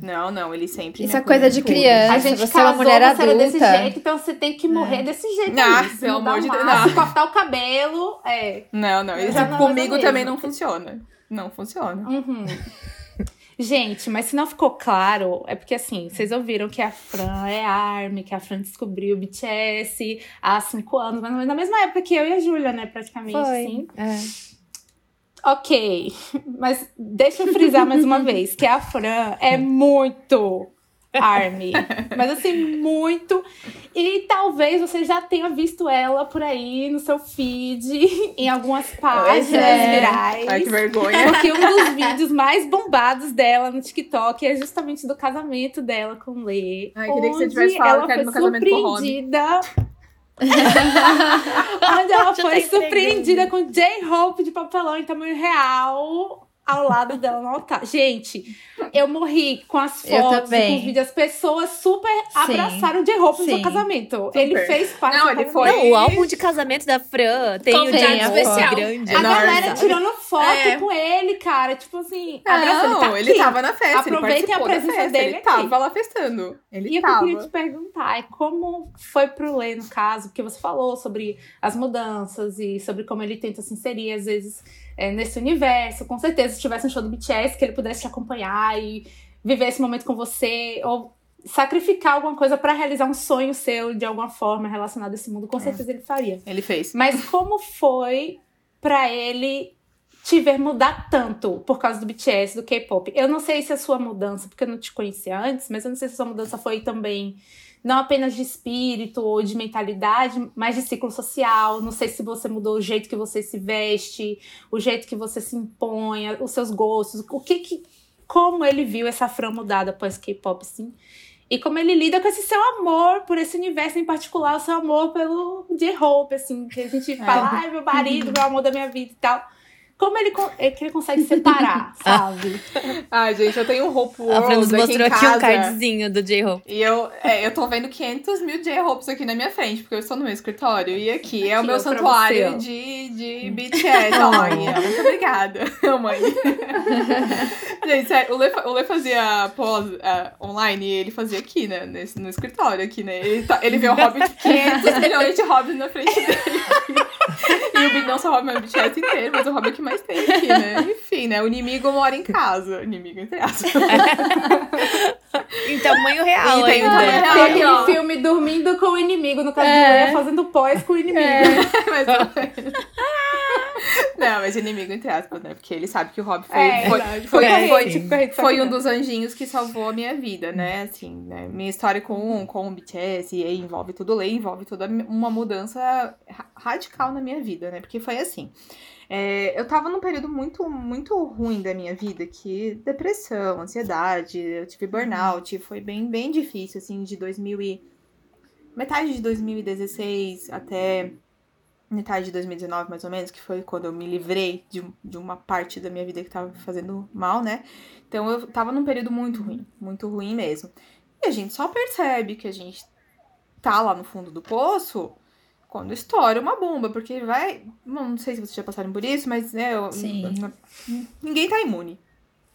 Não, ele sempre... Isso é coisa de criança. A gente casou, é uma mulher adulta. Era desse jeito, então você tem que morrer desse jeito. Pelo amor de Deus. Se cortar o cabelo, Não, isso comigo também não funciona. Não funciona. Gente, mas se não ficou claro, é porque assim, vocês ouviram que a Fran é ARMY, que a Fran descobriu o BTS há 5 anos, mais ou menos na mesma época que eu e a Júlia, né, praticamente, assim. Ok, mas deixa eu frisar mais uma vez, que a Fran é muito ARMY, mas assim, muito, e talvez você já tenha visto ela por aí no seu feed, em algumas páginas virais. Ai, que vergonha. Porque um dos vídeos mais bombados dela no TikTok é justamente do casamento dela com o Lê. Ai, queria que você tivesse falado que era no casamento com o Robin. Onde ela foi surpreendida com J-Hope de papelão em tamanho real... ao lado dela no altar. Gente, eu morri com as fotos, com os vídeos. As pessoas super abraçaram o J-Hope no seu casamento. Super. Ele fez parte do casamento. Não, o álbum de casamento da Fran tem um dia especial. Grande. A galera tirando foto com ele, cara. Tipo assim, abraçando. Não, ele tava na festa. Aproveitem a presença dele ele aqui. Tava lá festando. E eu queria te perguntar, como foi pro Lê, no caso? Porque você falou sobre as mudanças e sobre como ele tenta se inserir, às vezes... nesse universo, com certeza, se tivesse um show do BTS, que ele pudesse te acompanhar e viver esse momento com você, ou sacrificar alguma coisa pra realizar um sonho seu, de alguma forma, relacionado a esse mundo, com certeza ele faria. Ele fez. Mas como foi pra ele te ver mudar tanto por causa do BTS, do K-pop? Eu não sei se a sua mudança, porque eu não te conhecia antes, mas eu não sei se a sua mudança foi também... não apenas de espírito ou de mentalidade, mas de ciclo social. Não sei se você mudou o jeito que você se veste, o jeito que você se impõe, os seus gostos. Como ele viu essa Fran mudada após K-pop, assim? E como ele lida com esse seu amor por esse universo, em particular, o seu amor pelo J-Hope, assim, que a gente fala, ai, meu marido, meu amor da minha vida e tal. Como ele consegue separar, sabe? Gente, eu tenho um Hope World. A Fran nos mostrou aqui um cardzinho do J-Hope. E eu tô vendo 500 mil J-Hopes aqui na minha frente, porque eu estou no meu escritório. E aqui é o meu santuário de BTS. Olha, muito obrigada, mãe. Gente, sério, o Lê fazia pós online e ele fazia aqui, né? No escritório aqui, né? Ele vê o Hope de 500 milhões de Hobbits na frente dele. E o Big não só rouba o BTS inteiro, mas o rouba que mais tem aqui, né? Enfim, né? O inimigo mora em casa. Inimigo entre aspas. Em tamanho real. E tem um tamanho real. Tem aquele filme dormindo com o inimigo no caso do Lê, fazendo pós com o inimigo. Não, mas inimigo entre aspas, né? Porque ele sabe que o Rob foi um dos anjinhos que salvou a minha vida, né? Assim, né? Minha história com o BTS envolve tudo o Lê, envolve toda uma mudança radical na minha vida, né? Porque foi assim. Eu tava num período muito, muito ruim da minha vida, que depressão, ansiedade, eu tive burnout, foi bem, bem difícil, assim, de metade de 2016 até metade de 2019, mais ou menos, que foi quando eu me livrei de uma parte da minha vida que tava fazendo mal, né? Então eu tava num período muito ruim mesmo. E a gente só percebe que a gente tá lá no fundo do poço quando estoura uma bomba, porque não sei se vocês já passaram por isso, mas né, ninguém tá imune,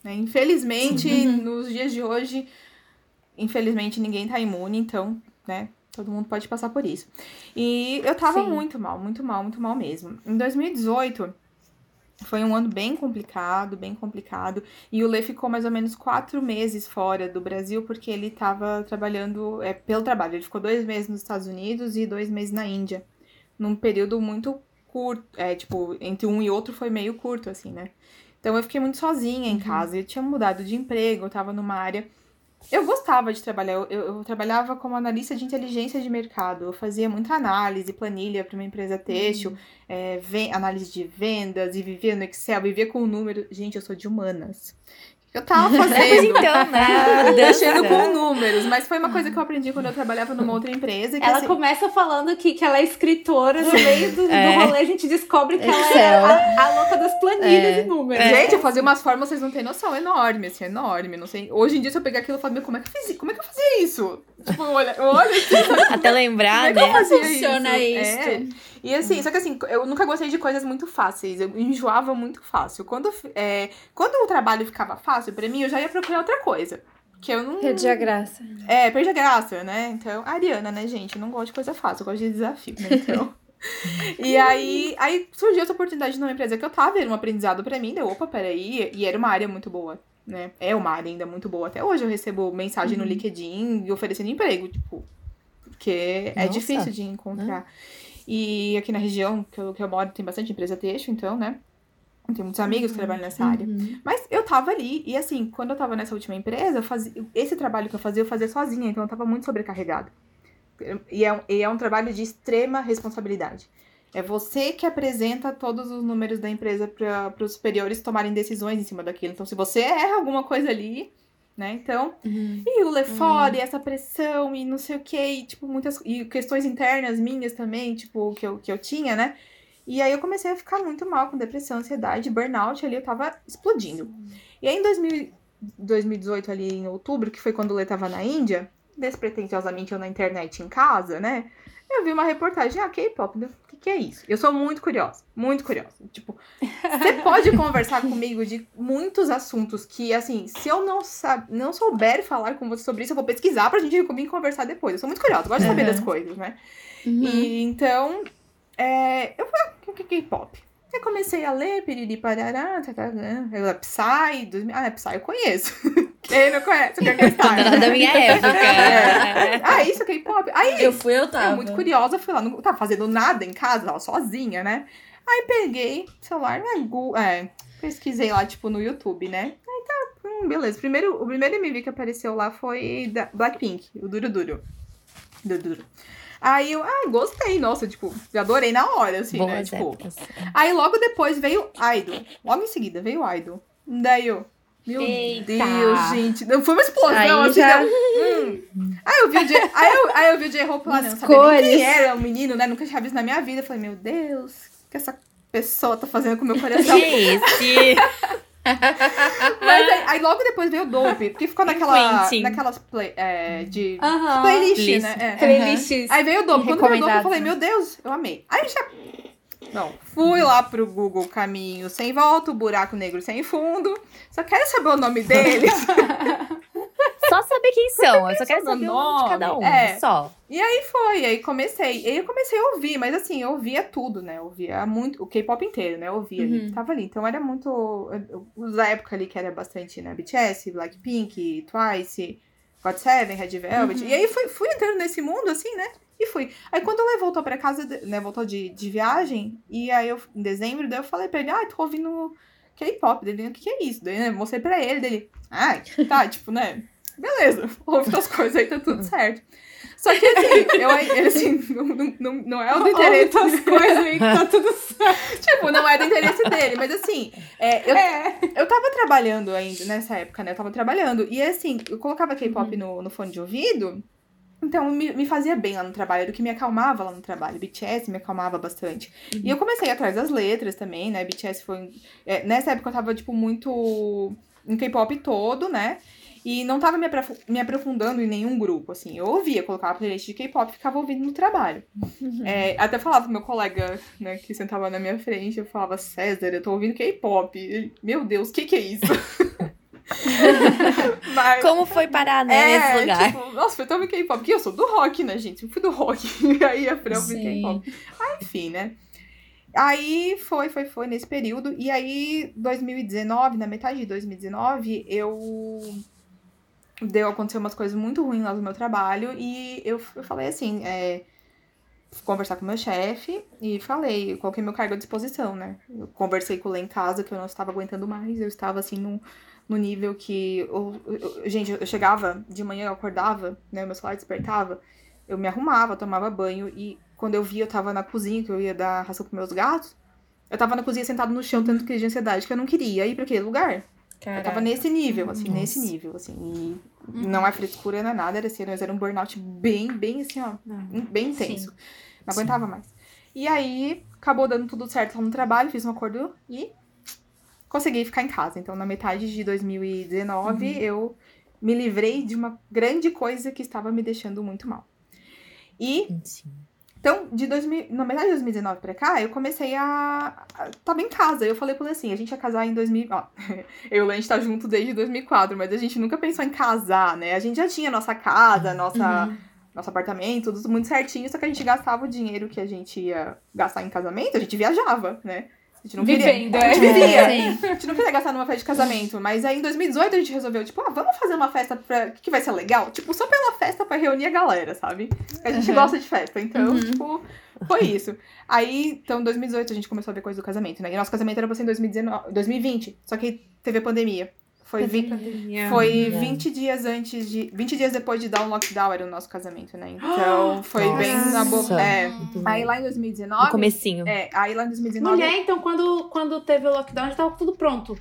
né? Infelizmente, nos dias de hoje, Infelizmente, ninguém tá imune, então, né, todo mundo pode passar por isso. E eu tava muito mal mesmo. Em 2018, foi um ano bem complicado. E o Lê ficou mais ou menos 4 meses fora do Brasil, porque ele tava trabalhando pelo trabalho. Ele ficou 2 meses nos Estados Unidos e 2 meses na Índia. Num período muito curto, entre um e outro foi meio curto, assim, né? Então, eu fiquei muito sozinha em casa. Eu tinha mudado de emprego, eu tava numa área... Eu gostava de trabalhar, eu trabalhava como analista de inteligência de mercado, eu fazia muita análise, planilha para uma empresa têxtil, análise de vendas, e vivia no Excel, vivia com o número. Gente, eu sou de humanas. Eu tava fazendo, então, né? Mexendo com números, mas foi uma coisa que eu aprendi quando eu trabalhava numa outra empresa. Que ela começa falando que ela é escritora, no meio do rolê a gente descobre que ela é a louca das planilhas e números. Gente, eu fazia umas formas, vocês não têm noção, enorme, não sei. Hoje em dia, se eu pegar aquilo e falar, meu, como é que eu fazia isso? Tipo, olha isso. Até lembrar, como é que eu fazia funciona isso? E assim, só que assim, eu nunca gostei de coisas muito fáceis, eu enjoava muito fácil. Quando o trabalho ficava fácil pra mim, eu já ia procurar outra coisa, que eu não... Perdi a graça. Perdi a graça, né? Então, Ariana, né, gente? Eu não gosto de coisa fácil, eu gosto de desafio, né? Então... E aí surgiu essa oportunidade numa empresa que eu tava, era um aprendizado pra mim, deu, opa, peraí, e era uma área muito boa, né? É uma área ainda muito boa. Até hoje eu recebo mensagem no LinkedIn oferecendo emprego, tipo, porque é difícil de encontrar. E aqui na região que eu moro tem bastante empresa têxtil, então, né? Tem muitos amigos que trabalham nessa área. Mas eu tava ali, e assim, quando eu tava nessa última empresa, esse trabalho que eu fazia sozinha, então eu tava muito sobrecarregada. E é um trabalho de extrema responsabilidade. É você que apresenta todos os números da empresa para os superiores tomarem decisões em cima daquilo. Então, se você erra alguma coisa ali... Né? Então, e o Lefora, e essa pressão, e não sei o que, e tipo, muitas. E questões internas minhas também, tipo, que eu tinha, né? E aí eu comecei a ficar muito mal com depressão, ansiedade, burnout ali, eu tava explodindo. Sim. E aí em 2018, ali em outubro, que foi quando o Lê tava na Índia, despretensiosamente eu na internet em casa, né? Eu vi uma reportagem, K-pop, o que é isso? Eu sou muito curiosa. Tipo, você pode conversar comigo de muitos assuntos que, assim, se eu não souber falar com você sobre isso, eu vou pesquisar pra gente vir conversar depois. Eu sou muito curiosa, gosto de saber das coisas, né? E, então, eu falei, o que é K-pop? Eu comecei a ler, piriri parará, Psy, Psy eu conheço. Quem não conhece? Da minha época. Isso, K-pop. Aí, eu tava muito curiosa, fui lá, não tava fazendo nada em casa, tava sozinha, né? Aí peguei o celular, pesquisei lá, tipo, no YouTube, né? Aí tá, beleza. O primeiro MV que apareceu lá foi da Blackpink, o Ddu-Du Ddu-Du. Aí eu, gostei, nossa, tipo, adorei na hora, assim, boas, né, tipo. Aí logo depois veio Idol, daí eu, meu Eita. Deus, gente, não foi uma explosão, aí assim, já... Aí eu vi o J-Hope lá, não sabia nem quem era, o menino, né, nunca tinha visto na minha vida, eu falei, meu Deus, o que essa pessoa tá fazendo com o meu coração? Mas aí logo depois veio o Dope, porque ficou naquelas playlist, né? Playlists. Aí veio o Dope. Quando veio o Dope, eu falei, meu Deus, eu amei. Aí já... Não, fui lá pro Google Caminho Sem Volta, o Buraco Negro Sem Fundo. Só quero saber o nome deles. Só saber quem são, eu só quero saber o nome de cada um, só. E aí foi, aí eu comecei a ouvir, mas assim, eu ouvia tudo, né, eu ouvia muito, o K-pop inteiro, né, eu ouvia ali, tava ali, então era muito, a época ali que era bastante, né, BTS, Blackpink, Twice, GOT7, Red Velvet, e aí fui entrando nesse mundo, assim, né, e fui. Aí quando ele voltou pra casa, né, voltou de viagem, e aí eu, em dezembro, daí eu falei pra ele, tô ouvindo K-pop, dele, o que é isso? Daí, né, mostrei pra ele, dele, tá, tipo, né, beleza, ouve as coisas aí, tá tudo certo. Só que assim, não é o do interesse. Ouve as coisas aí, tá tudo certo. Tipo, não é do interesse dele, mas assim, eu tava trabalhando ainda nessa época, né? E assim, eu colocava K-pop no fone de ouvido, então me fazia bem lá no trabalho, era o que me acalmava lá no trabalho. BTS me acalmava bastante. E eu comecei atrás das letras também, né? BTS foi. Nessa época eu tava, tipo, muito em K-pop todo, né? E não tava me aprofundando em nenhum grupo, assim. Eu ouvia, colocava a playlist de K-pop e ficava ouvindo no trabalho. Até falava pro meu colega, né, que sentava na minha frente, eu falava, César, eu tô ouvindo K-pop. Meu Deus, o que é isso? Mas... como foi parar, né, nesse lugar? Tipo, nossa, foi tão K-pop. Porque eu sou do rock, né, gente? Eu fui do rock. E aí a Fran foi K-pop. Ah, enfim, né? Aí foi nesse período. E aí, 2019, na metade de 2019, aconteceu umas coisas muito ruins lá no meu trabalho. E eu falei assim, conversar com o meu chefe e falei, eu coloquei meu cargo à disposição, né? Eu conversei com o Lê em casa, que eu não estava aguentando mais, eu estava assim no nível que... gente, eu chegava de manhã, eu acordava, né? Meu celular despertava, eu me arrumava, tomava banho e quando eu via, eu tava na cozinha, que eu ia dar ração pros meus gatos, eu tava na cozinha sentada no chão, tendo crise de ansiedade, que eu não queria ir pra aquele lugar. Caraca. Eu tava nesse nível, assim, e não é frescura, não é nada, era assim, nós era um burnout bem assim, ó, bem intenso. Não aguentava mais. E aí, acabou dando tudo certo lá no trabalho, fiz um acordo e consegui ficar em casa. Então, na metade de 2019, eu me livrei de uma grande coisa que estava me deixando muito mal. E... sim. Então, na metade de 2019 pra cá, eu comecei a tava em casa. Eu falei pra ele assim, a gente ia casar em 2000... ó, eu e o Lê, a gente tá junto desde 2004, mas a gente nunca pensou em casar, né? A gente já tinha nossa casa, nosso apartamento, tudo muito certinho, só que a gente gastava o dinheiro que a gente ia gastar em casamento, a gente viajava, né? A gente não queria. A gente não queria gastar numa festa de casamento. Mas aí, em 2018, a gente resolveu, tipo, vamos fazer uma festa que vai ser legal? Tipo, só pela festa pra reunir a galera, sabe? A gente gosta de festa. Então, tipo, foi isso. Aí, então, em 2018, a gente começou a ver coisa do casamento, né? E nosso casamento era pra ser em 2020. Só que teve a pandemia. Foi 20 dias antes de... 20 dias depois de dar um lockdown era o nosso casamento, né? Então, foi bem na boca. Aí lá em 2019... no comecinho. Aí lá em 2019... mulher, então, quando teve o lockdown, já tava tudo pronto.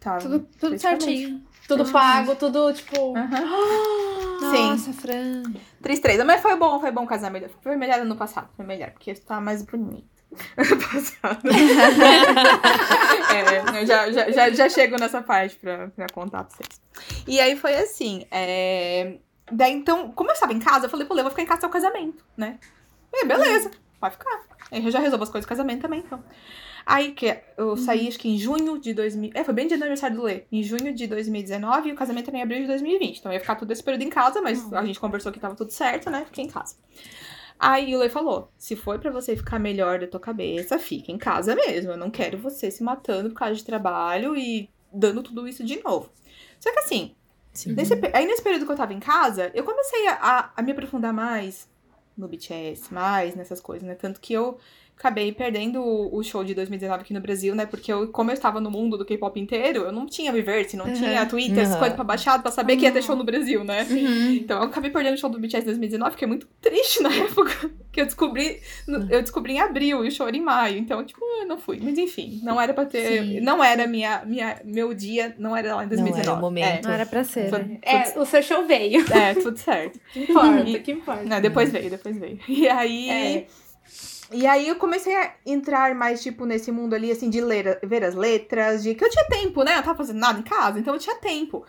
Tava. Tudo certinho. Tudo pago, tudo, tipo... Nossa, Fran. 3-3. Mas foi bom o casamento. Foi melhor ano passado, foi melhor. Porque tá mais bonito. Passado. Eu já chego nessa parte pra contar pra vocês. E aí foi assim. Daí então, como eu estava em casa, eu falei, pô, eu vou ficar em casa até o casamento, né? E beleza, vai ficar. Eu já resolvo as coisas do casamento também, então. Aí que eu saí, acho que em junho de 2000. Foi bem no dia do aniversário do Lê. Em junho de 2019 e o casamento era em abril de 2020. Então eu ia ficar todo esse período em casa, mas a gente conversou que tava tudo certo, né? Fiquei em casa. Aí o Lê falou, se for pra você ficar melhor da tua cabeça, fica em casa mesmo. Eu não quero você se matando por causa de trabalho e dando tudo isso de novo. Só que assim, nesse período que eu tava em casa, eu comecei a me aprofundar mais no BTS, mais nessas coisas, né? Tanto que eu acabei perdendo o show de 2019 aqui no Brasil, né? Porque como eu estava no mundo do K-pop inteiro, eu não tinha Viverse, não tinha Twitter, essas coisas pra baixar, pra saber que ia ter show no Brasil, né? Então eu acabei perdendo o show do BTS em 2019, fiquei muito triste na época, que eu descobri em abril e o show era em maio, então tipo, eu não fui. Mas enfim, não era pra ter, não era meu dia, não era lá em 2019. Não era o momento. Não era pra ser, né? O seu show veio. Tudo certo. Que importa. Não, depois veio. E aí eu comecei a entrar mais, tipo, nesse mundo ali, assim, de ver as letras, de que eu tinha tempo, né? Eu tava fazendo nada em casa, então eu tinha tempo.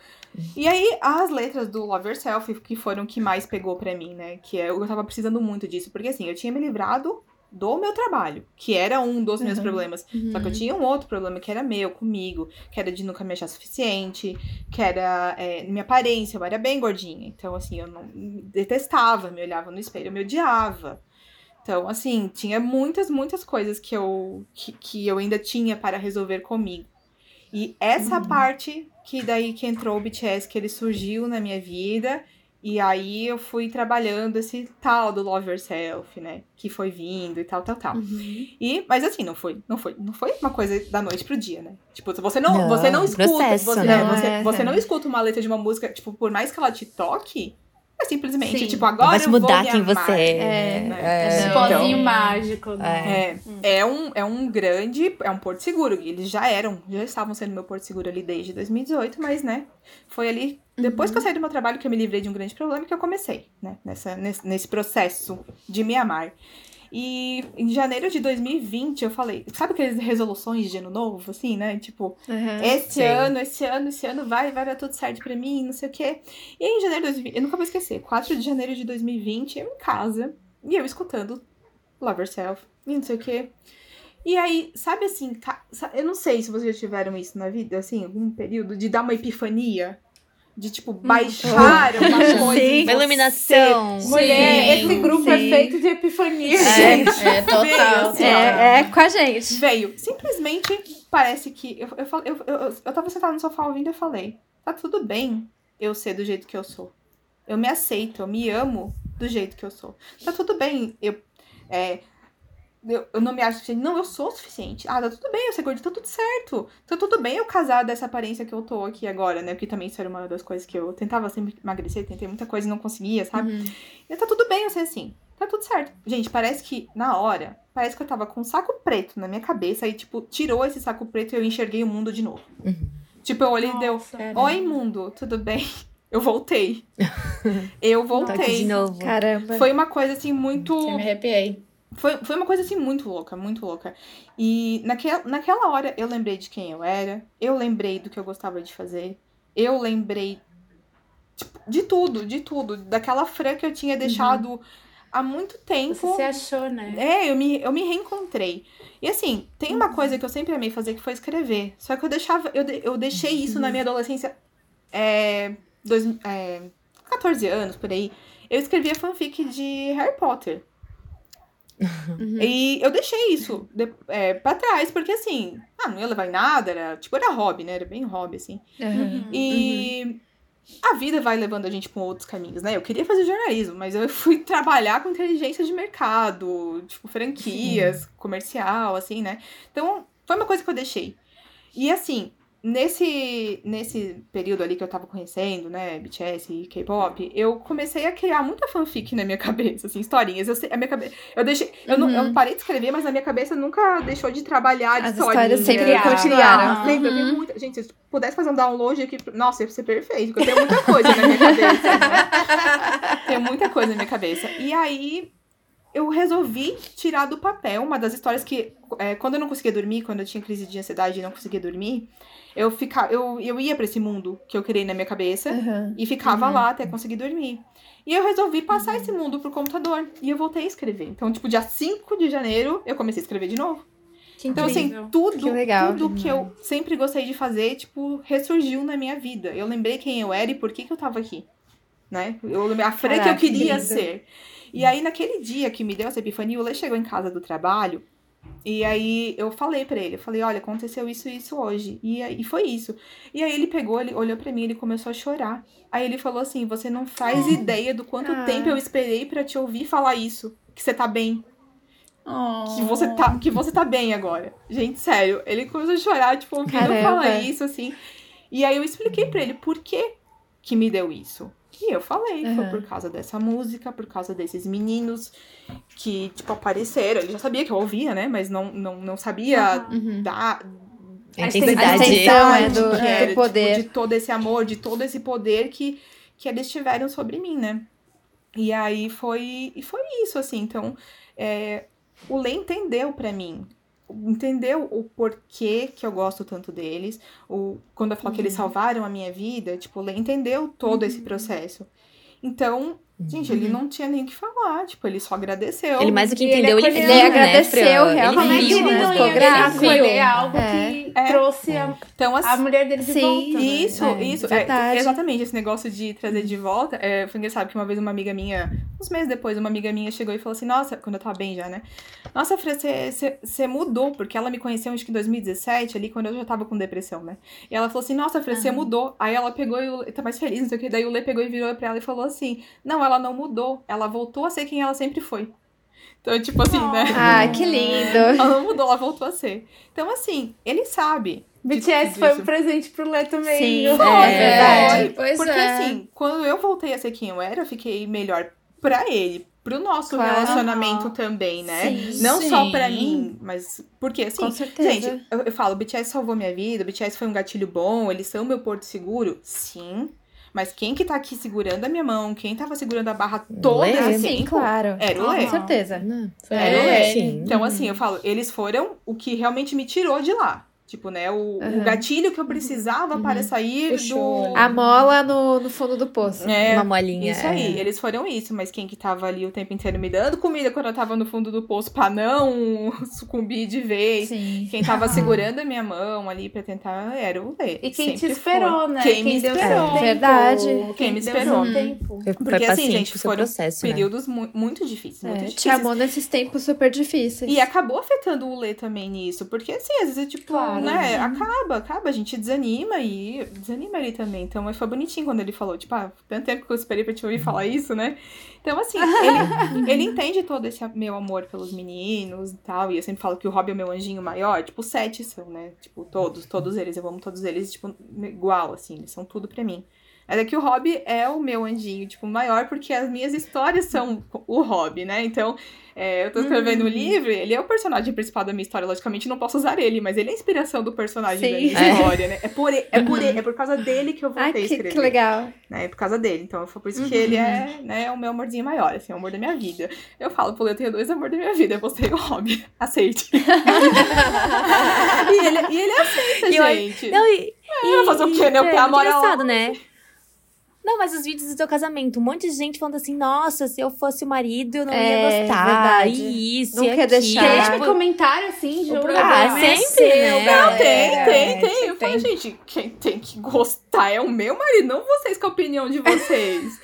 E aí, as letras do Love Yourself, que foram o que mais pegou pra mim, né? Que eu tava precisando muito disso, porque assim, eu tinha me livrado do meu trabalho, que era um dos meus problemas. Só que eu tinha um outro problema que era meu, comigo, que era de nunca me achar suficiente, que era minha aparência, eu era bem gordinha. Então, assim, eu não detestava, me olhava no espelho, eu me odiava. Então, assim, tinha muitas coisas que eu ainda tinha para resolver comigo. E essa parte que daí que entrou o BTS, que ele surgiu na minha vida. E aí eu fui trabalhando esse tal do Love Yourself, né? Que foi vindo e tal. Mas assim, não foi uma coisa da noite pro dia, né? Tipo, você não escuta uma letra de uma música, tipo, por mais que ela te toque... simplesmente, tipo, agora eu vou mudar quem você é. Né? Pozinho mágico. Né? É um porto seguro. Eles já estavam sendo meu porto seguro ali desde 2018, mas, né, foi ali, depois que eu saí do meu trabalho, que eu me livrei de um grande problema, que eu comecei, né, nesse processo de me amar. E em janeiro de 2020 eu falei, sabe aquelas resoluções de ano novo, assim, né? Tipo, esse ano vai dar tudo certo pra mim, não sei o quê. E aí, em janeiro de 2020, eu nunca vou esquecer, 4 de janeiro de 2020, eu em casa, e eu escutando Love Yourself, e não sei o quê. E aí, sabe assim, eu não sei se vocês já tiveram isso na vida, assim, algum período, de dar uma epifania, de, tipo, baixar uma coisa. Sim, uma iluminação. Mulher, sim, esse grupo é feito de epifania. É total. É com a gente. Veio. Simplesmente, parece que... Eu tava sentada no sofá ouvindo e eu falei, tá tudo bem eu ser do jeito que eu sou. Eu me aceito, eu me amo do jeito que eu sou. Tá tudo bem eu não me acho suficiente. Não, eu sou o suficiente. Ah, tá tudo bem, eu sei gordinho, tá tudo certo. Tá tudo bem eu casar dessa aparência que eu tô aqui agora, né? Porque também isso era uma das coisas que eu tentava sempre emagrecer, tentei muita coisa e não conseguia, sabe? Uhum. E tá tudo bem eu ser assim. Tá tudo certo. Gente, parece que, na hora, parece que eu tava com um saco preto na minha cabeça e, tipo, tirou esse saco preto e eu enxerguei o mundo de novo. Uhum. Tipo, eu olhei e deu, oi, mundo, tudo bem? Eu voltei. Toque de novo. Caramba. Foi uma coisa, assim, muito... Eu me arrepiei. Foi uma coisa, assim, muito louca, muito louca. E naquela hora eu lembrei de quem eu era, eu lembrei do que eu gostava de fazer, eu lembrei, tipo, de tudo. Daquela Fran que eu tinha deixado há muito tempo. Você se achou, né? É, eu me reencontrei. E, assim, tem uma coisa que eu sempre amei fazer, que foi escrever. Só que eu deixei isso na minha adolescência, 14 anos, por aí. Eu escrevia fanfic de Harry Potter. Uhum. E eu deixei isso pra trás, porque assim, não ia levar em nada, era hobby, né? Era bem hobby, assim. Uhum. E a vida vai levando a gente pra outros caminhos, né? Eu queria fazer jornalismo, mas eu fui trabalhar com inteligência de mercado, tipo, franquias, comercial, assim, né? Então, foi uma coisa que eu deixei. E assim, nesse período ali que eu tava conhecendo, né, BTS e K-pop, eu comecei a criar muita fanfic na minha cabeça, assim, historinhas. A minha cabeça... Eu parei de escrever, mas a minha cabeça nunca deixou de trabalhar as histórias. As histórias sempre continuaram. Sempre, eu tenho muita... Gente, se eu pudesse fazer um download aqui... Nossa, ia ser perfeito, porque eu tenho muita coisa na minha cabeça. Né? Tenho muita coisa na minha cabeça. E aí... eu resolvi tirar do papel uma das histórias que, quando eu não conseguia dormir, quando eu tinha crise de ansiedade e não conseguia dormir, eu ia pra esse mundo que eu criei na minha cabeça e ficava lá até conseguir dormir. E eu resolvi passar esse mundo pro computador e eu voltei a escrever. Então, tipo, dia 5 de janeiro, eu comecei a escrever de novo. Que então, incrível. Assim, tudo que eu sempre gostei de fazer, tipo, ressurgiu na minha vida. Eu lembrei quem eu era e por que eu tava aqui, né? Eu lembrei a Fran que eu queria ser. E aí, naquele dia que me deu essa epifania, o Lê chegou em casa do trabalho, e aí eu falei pra ele, eu falei, olha, aconteceu isso e isso hoje, e foi isso. E aí ele pegou, ele olhou pra mim, ele começou a chorar. Aí ele falou assim, você não faz ideia do quanto tempo eu esperei pra te ouvir falar isso, que você tá bem. Que você tá bem agora. Gente, sério, ele começou a chorar, tipo, ouvindo falar isso, assim. E aí eu expliquei pra ele por que que me deu isso. E eu falei, foi por causa dessa música, por causa desses meninos que, tipo, apareceram. Ele já sabia que eu ouvia, né? Mas não sabia dar... A intensidade do poder. Tipo, de todo esse amor, de todo esse poder que eles tiveram sobre mim, né? E aí foi isso, assim. Então, o Lê entendeu pra mim. Entendeu o porquê que eu gosto tanto deles, quando eu falo que eles salvaram a minha vida, tipo, ele entendeu todo esse processo. Então, gente, ele não tinha nem o que falar, tipo, ele só agradeceu. Ele mais do que entendeu, ele agradeceu, né, realmente. Ele não ficou grato. Foi algo que trouxe então, assim, a mulher dele de volta. Né? Isso. Exatamente, esse negócio de trazer de volta. Foi engraçado que uma vez uma amiga minha, uns meses depois, uma amiga minha chegou e falou assim, nossa, quando eu tava bem já, né? Nossa, Fran, você mudou, porque ela me conheceu acho que em 2017, ali, quando eu já tava com depressão, né? E ela falou assim, nossa, Fran, você mudou. Aí ela pegou e o Lê, tá mais feliz, não sei o que. Daí o Lê pegou e virou pra ela e falou assim, não, ela não mudou, ela voltou a ser quem ela sempre foi. Então, tipo assim, né? Ah, que lindo! Ela não mudou, ela voltou a ser. Então, assim, ele sabe. BTS foi um presente pro Lê também. Sim, verdade. Pois porque, assim, quando eu voltei a ser quem eu era, eu fiquei melhor pra ele, pro nosso relacionamento também, né? Sim, não só pra mim, mas... Porque, assim, com certeza. Gente, eu falo, o BTS salvou minha vida, o BTS foi um gatilho bom, eles são meu porto seguro. Sim. Mas quem que tá aqui segurando a minha mão, quem tava segurando a barra toda esse tempo, claro. Era o Lê. Com certeza. Era o Lê. Então, assim, eu falo, eles foram o que realmente me tirou de lá. Tipo, né, o gatilho que eu precisava para sair do... A mola no fundo do poço. É, uma molinha. Isso aí, eles foram isso. Mas quem que tava ali o tempo inteiro me dando comida quando eu tava no fundo do poço pra não sucumbir de vez. Sim. Quem tava segurando a minha mão ali pra tentar era o Lê. E quem te esperou, né? Quem me esperou. É verdade. Quem me esperou. Porque assim, gente, foram períodos muito difíceis. Te amou nesses tempos super difíceis. E acabou afetando o Lê também nisso. Porque assim, às vezes é tipo... Claro. Né? Acaba, a gente desanima ele também, então foi bonitinho quando ele falou, tipo, tanto tempo que eu esperei pra te ouvir falar isso, né, então assim, ele entende todo esse meu amor pelos meninos e tal, e eu sempre falo que o Rob é o meu anjinho maior, tipo, 7 são, né, tipo, todos eles, eu amo todos eles, tipo, igual, assim, eles são tudo pra mim. Mas é que o Rob é o meu anjinho, tipo, maior, porque as minhas histórias são o Rob, né? Então, eu tô escrevendo um livro, ele é o personagem principal da minha história, logicamente não posso usar ele, mas ele é a inspiração do personagem da minha história, né? É por causa dele que eu voltei a escrever. Que legal. Né? É por causa dele, então foi por isso que ele é, né, o meu amorzinho maior, assim, o amor da minha vida. Eu falo, pô, eu tenho 2 amores da minha vida, você e o Rob, aceite. e ele aceita, gente. Eu fazer o quê, né? É engraçado, né? Não, mas os vídeos do teu casamento, um monte de gente falando assim, nossa, se eu fosse o marido, eu não ia gostar. E isso, não quer deixar. Tem comentário assim, de um problema sempre, né? Não, tem. Eu falo, gente, quem tem que gostar é o meu marido, não vocês com a opinião de vocês.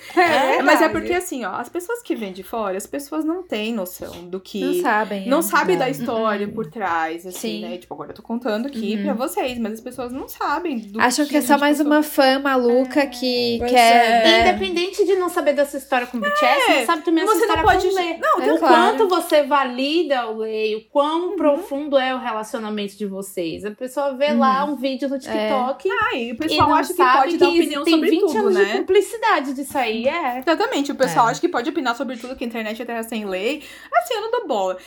Mas é porque assim, ó, as pessoas que vêm de fora, as pessoas não têm noção do que... Não sabem da história por trás, assim, né? Tipo, agora eu tô contando aqui pra vocês, mas as pessoas não sabem do... Acham que é só mais uma fã maluca que quer... Independente de não saber dessa história com o BTS, não sabe também essa história com o Lê. Quanto você valida o Lê, o quão profundo é o relacionamento de vocês. A pessoa vê lá um vídeo no TikTok e o pessoal acha que pode dar opinião sobre tudo, né? Tem 20 anos de cumplicidade disso aí, Exatamente, o pessoal acha que pode opinar sobre tudo, que a internet é terra sem lei. Assim, eu não dou bola.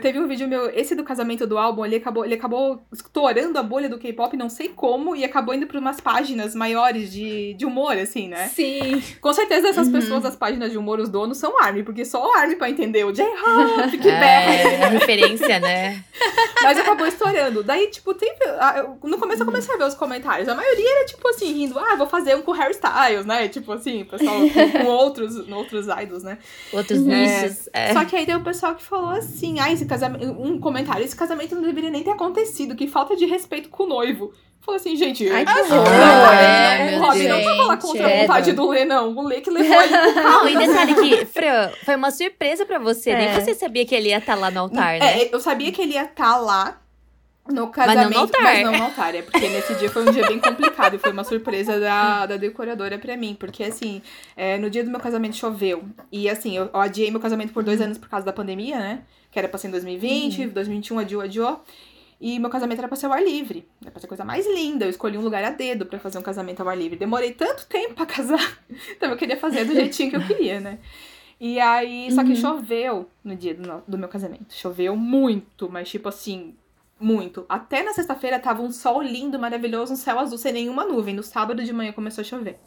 Teve um vídeo meu, esse do casamento do álbum, ele acabou estourando a bolha do K-pop, não sei como, e acabou indo pra umas páginas maiores de humor, assim, né? Sim. Com certeza essas pessoas das páginas de humor, os donos, são ARMY, porque só o ARMY pra entender o J-Hope, que berra. É referência, né? Mas acabou estourando. Daí, tipo, no começo eu comecei a ver os comentários. A maioria era, tipo assim, rindo, vou fazer um com o Harry Styles, né? Tipo assim, o pessoal com outros idols, né? Outros nichos. Só que aí tem o pessoal que falou assim, esse casamento... Um comentário, esse casamento não deveria nem ter acontecido, que falta de respeito com o noivo. Falou assim, gente, o Rob não tava lá contra a vontade do Lê, não. O Lê que levou ele pro carro. E detalhe que, Fran, foi uma surpresa pra você. Nem você sabia que ele ia estar lá no altar, né? Eu sabia que ele ia estar lá no casamento, mas não no altar. É porque nesse dia foi um dia bem complicado. Foi uma surpresa da decoradora pra mim. Porque, assim, no dia do meu casamento choveu. E, assim, eu adiei meu casamento por 2 anos por causa da pandemia, né? Que era pra ser em 2020, 2021, adiou. E meu casamento era pra ser ao ar livre. Era pra ser a coisa mais linda. Eu escolhi um lugar a dedo pra fazer um casamento ao ar livre. Demorei tanto tempo pra casar. Então eu queria fazer do jeitinho que eu queria, né? E aí, só que choveu no dia do meu casamento. Choveu muito, mas tipo assim, muito. Até na sexta-feira tava um sol lindo, maravilhoso, um céu azul sem nenhuma nuvem. No sábado de manhã começou a chover.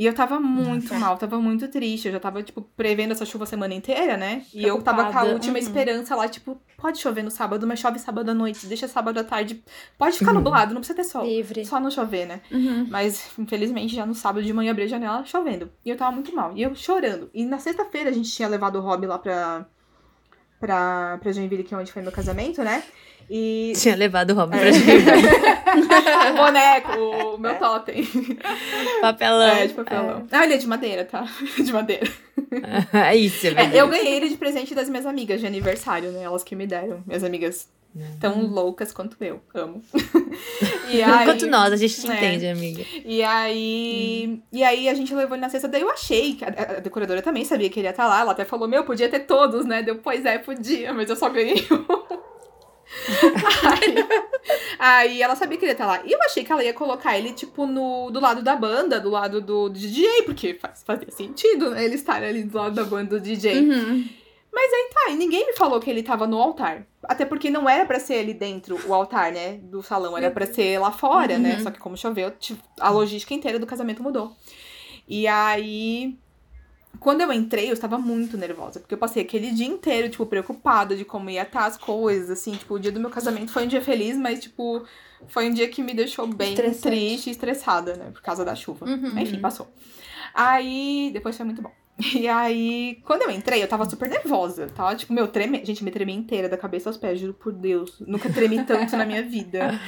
E eu tava muito mal, tava muito triste. Eu já tava, tipo, prevendo essa chuva a semana inteira, né? E eu tava com a última esperança lá, tipo, pode chover no sábado, mas chove sábado à noite, deixa sábado à tarde. Pode ficar nublado, não precisa ter sol. Livre. Só não chover, né? Mas, infelizmente, já no sábado de manhã abri a janela chovendo. E eu tava muito mal. E eu chorando. E na sexta-feira a gente tinha levado o Rob lá pra Joinville, que é onde foi meu casamento, né? E... Tinha levado o Rob pra gente. O boneco, o meu totem. Papelão. De papelão. Ah, ele é de madeira, tá? De madeira. É isso, é verdade. Eu ganhei ele de presente das minhas amigas de aniversário, né? Elas que me deram. Minhas amigas tão loucas quanto eu. Amo. E aí, quanto nós, a gente te entende, amiga. E aí a gente levou ele na sexta, daí eu achei que a decoradora também sabia que ele ia estar lá. Ela até falou, meu, podia ter todos, né? Deu, pois podia, mas eu só ganhei um. Aí ela sabia que ele ia estar lá. E eu achei que ela ia colocar ele, tipo, do lado da banda, do lado do DJ, porque fazia sentido, né, ele estar ali do lado da banda do DJ. Mas aí tá, e ninguém me falou que ele tava no altar. Até porque não era pra ser ali dentro, o altar, né, do salão, era pra ser lá fora, né. Só que como choveu, a logística inteira do casamento mudou. E aí... Quando eu entrei, eu estava muito nervosa, porque eu passei aquele dia inteiro, tipo, preocupada de como ia estar as coisas, assim, tipo, o dia do meu casamento foi um dia feliz, mas, tipo, foi um dia que me deixou bem triste e estressada, né, por causa da chuva. Uhum. Enfim, passou. Aí, depois foi muito bom. E aí, quando eu entrei, eu tava super nervosa, tá? Tipo, meu, gente, me tremei inteira da cabeça aos pés, juro por Deus. Nunca tremi tanto na minha vida.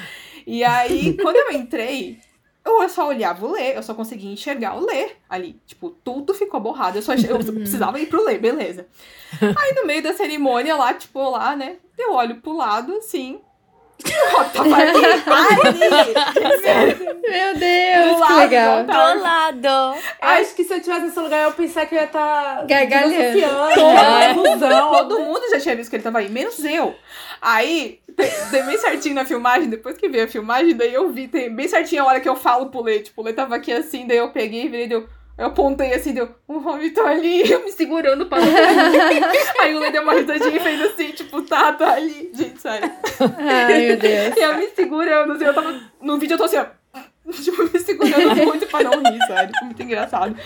E aí, quando eu entrei, eu só olhava o Lê, eu só conseguia enxergar o Lê ali. Tipo, tudo ficou borrado, eu precisava ir pro Lê, beleza. Aí, no meio da cerimônia lá, tipo, lá, né? Eu olho pro lado, assim... Meu Deus, do que legal. Do lado. Eu acho que se eu tivesse nesse lugar, eu pensar que eu ia estar gargalhando. Todo mundo já tinha visto que ele tava aí, menos eu. Aí, tem bem certinho na filmagem, depois que veio a filmagem, daí eu vi, tem bem certinho a hora que eu falo pro Lê, tipo, o Lê tava aqui assim, daí eu peguei e virei, eu apontei assim, deu, o homem tá ali, eu me segurando pra Aí o Lê deu uma risadinha e fez assim, tipo, tá ali. Gente, sério. Ai, meu Deus. E eu me segurando, assim, eu tava, no vídeo eu tô assim, ó, tipo, me segurando muito pra não rir, sério. Muito engraçado.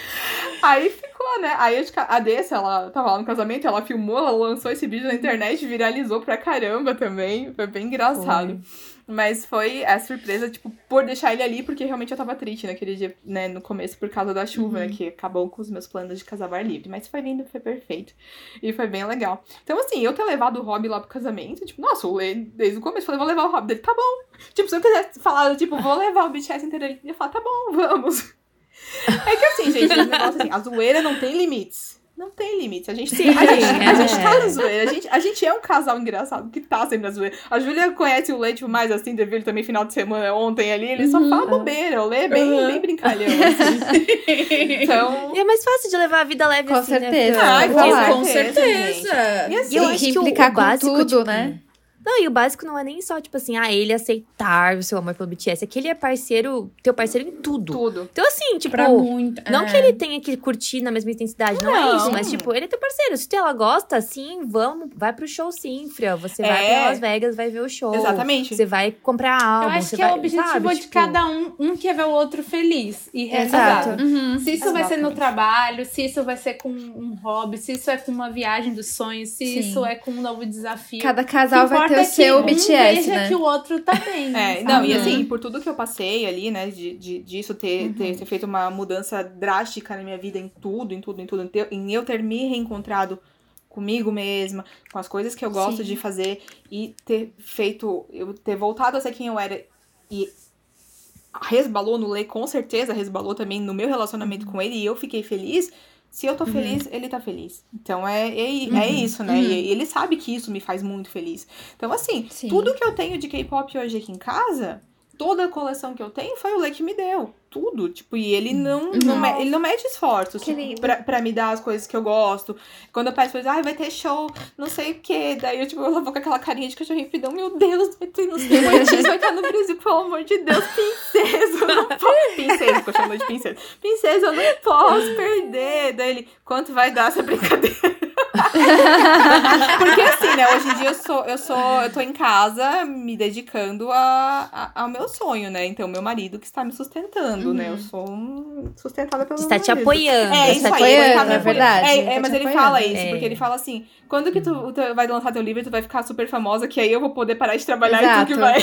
Aí ficou, né? Aí a Dessa, ela tava lá no casamento, ela filmou, ela lançou esse vídeo na internet, viralizou pra caramba também. Foi bem engraçado. Foi. Mas foi a surpresa, tipo, por deixar ele ali, porque realmente eu tava triste naquele dia, né, no começo, por causa da chuva, né, que acabou com os meus planos de casar ar livre. Mas foi lindo, foi perfeito. E foi bem legal. Então, assim, eu ter levado o Rob lá pro casamento, tipo, nossa, o Lê, desde o começo, falei, vou levar o Rob dele, tá bom. Tipo, se eu quisesse falar, tipo, vou levar o BTS inteiro ali, eu falo, tá bom, vamos. É que assim, gente, esse negócio assim, a zoeira não tem limites. Não tem limite. A gente tá na zoeira. A gente é um casal engraçado que tá sempre na zoeira. A Júlia conhece o Lê, tipo, mais assim, teve ele também final de semana ontem ali. Ele só fala bobeira. O Lê é bem brincalhão, assim. Então... E é mais fácil de levar a vida leve com assim, certeza. Né? Com certeza. E, assim, eu acho que o básico, com tudo, tipo, né? Não, e o básico não é nem só, tipo assim, ele aceitar o seu amor pelo BTS. É que ele é teu parceiro em tudo. Tudo. Então, assim, tipo, não que ele tenha que curtir na mesma intensidade, não é isso. Mas, tipo, ele é teu parceiro. Se ela gosta, sim, vamos, vai pro show sim, Fran. Você vai pra Las Vegas, vai ver o show. Exatamente. Você vai comprar álbum. Eu acho que é o objetivo, sabe, de cada um quer ver o outro feliz e realizado. Uhum. Se isso vai ser no trabalho, se isso vai ser com um hobby, se isso é com uma viagem dos sonhos, se isso é com um novo desafio. Cada casal vai ter o seu BTS, né? Que o outro também. E assim, por tudo que eu passei ali, né, disso ter feito uma mudança drástica na minha vida em tudo, em eu ter me reencontrado comigo mesma, com as coisas que eu gosto de fazer e ter voltado a ser quem eu era e resbalou no Lê, com certeza resbalou também no meu relacionamento com ele e eu fiquei feliz. Se eu tô feliz, ele tá feliz. Então, é isso, né? E ele sabe que isso me faz muito feliz. Então, assim, tudo que eu tenho de K-pop hoje aqui em casa, toda a coleção que eu tenho, foi o Lê que me deu. Tudo. Tipo, e ele não mede esforços tipo, pra me dar as coisas que eu gosto. Quando eu peço, vai ter show, não sei o quê. Daí eu, tipo, eu vou com aquela carinha de cachorrinho e meu Deus, vai ter, não sei o que. Vai estar no Brasil, pelo amor de Deus, princesa, eu não posso. Princesa, porque eu chamo de princesa. Princesa, eu não posso perder. Daí ele, quanto vai dar essa brincadeira? Porque assim, né, hoje em dia eu tô em casa me dedicando ao meu sonho, né? Então, meu marido que está me sustentando. Né? Eu sou sustentada pelo está te marido. Apoiando. É, isso apoiando, aí. Tá me apoiando. É verdade. Mas ele fala isso. Porque ele fala assim, quando que tu vai lançar teu livro, tu vai ficar super famosa, que aí eu vou poder parar de trabalhar e tu que vai...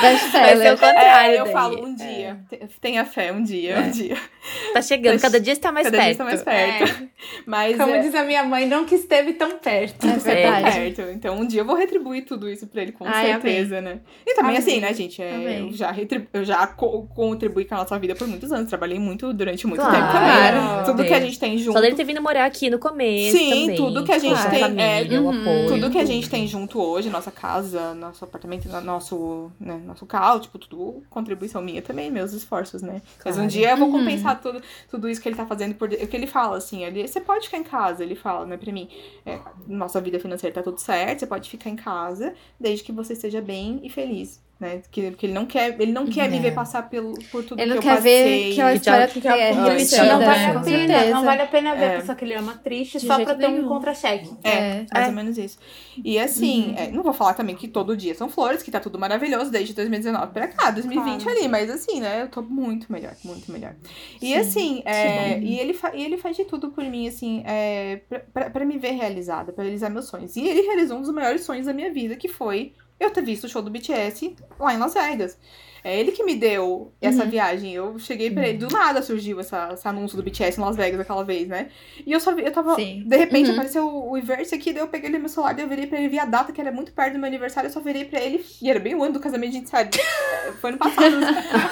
Vai ser o contrário. Eu falo, um dia. Tenha fé, um dia. Tá chegando, cada dia está mais perto. Cada dia está mais perto. Mas, como diz a minha mãe, não que esteve tão perto. Perto. Então, um dia eu vou retribuir tudo isso pra ele, com certeza, amém. Né? E também assim, né, gente? Eu já contribuí com a nossa vida por muitos anos. Trabalhei muito durante muito tempo também. Tudo que a gente tem junto. Só dele ter vindo morar aqui no começo. Sim, também. Tudo que a gente tem. Família, apoio, tudo que a gente tem junto hoje, nossa casa, nosso apartamento, nosso carro, tipo, tudo contribuição minha também, meus esforços, né? Mas um dia eu vou compensar tudo isso que ele tá fazendo por. O que ele fala, assim, você pode ficar em casa, ele fala, né, pra mim. Nossa vida financeira tá tudo certo, você pode ficar em casa, desde que você esteja bem e feliz. né? Porque ele não quer me ver passar por tudo que eu passei. Ele não quer ver que a história que é repetida. Não vale a pena ver a pessoa que ele ama triste de só pra ter um contra-cheque. Mais ou menos isso. E assim, não vou falar também que todo dia são flores, que tá tudo maravilhoso desde 2019 pra cá, 2020 ali, mas assim, né? Eu tô muito melhor. E sim, assim, e ele faz de tudo por mim, assim, pra me ver realizada, pra realizar meus sonhos. E ele realizou um dos maiores sonhos da minha vida, que foi eu ter visto o show do BTS lá em Las Vegas. É ele que me deu essa viagem. Eu cheguei pra ele, do nada surgiu esse anúncio do BTS em Las Vegas aquela vez, né? E eu só vi, eu tava... Sim. De repente apareceu o Inverse aqui, daí eu peguei ele no meu celular, daí eu virei pra ele, vi a data, que era muito perto do meu aniversário, eu só virei pra ele, e era bem o ano do casamento, a gente sabe. Foi ano passado.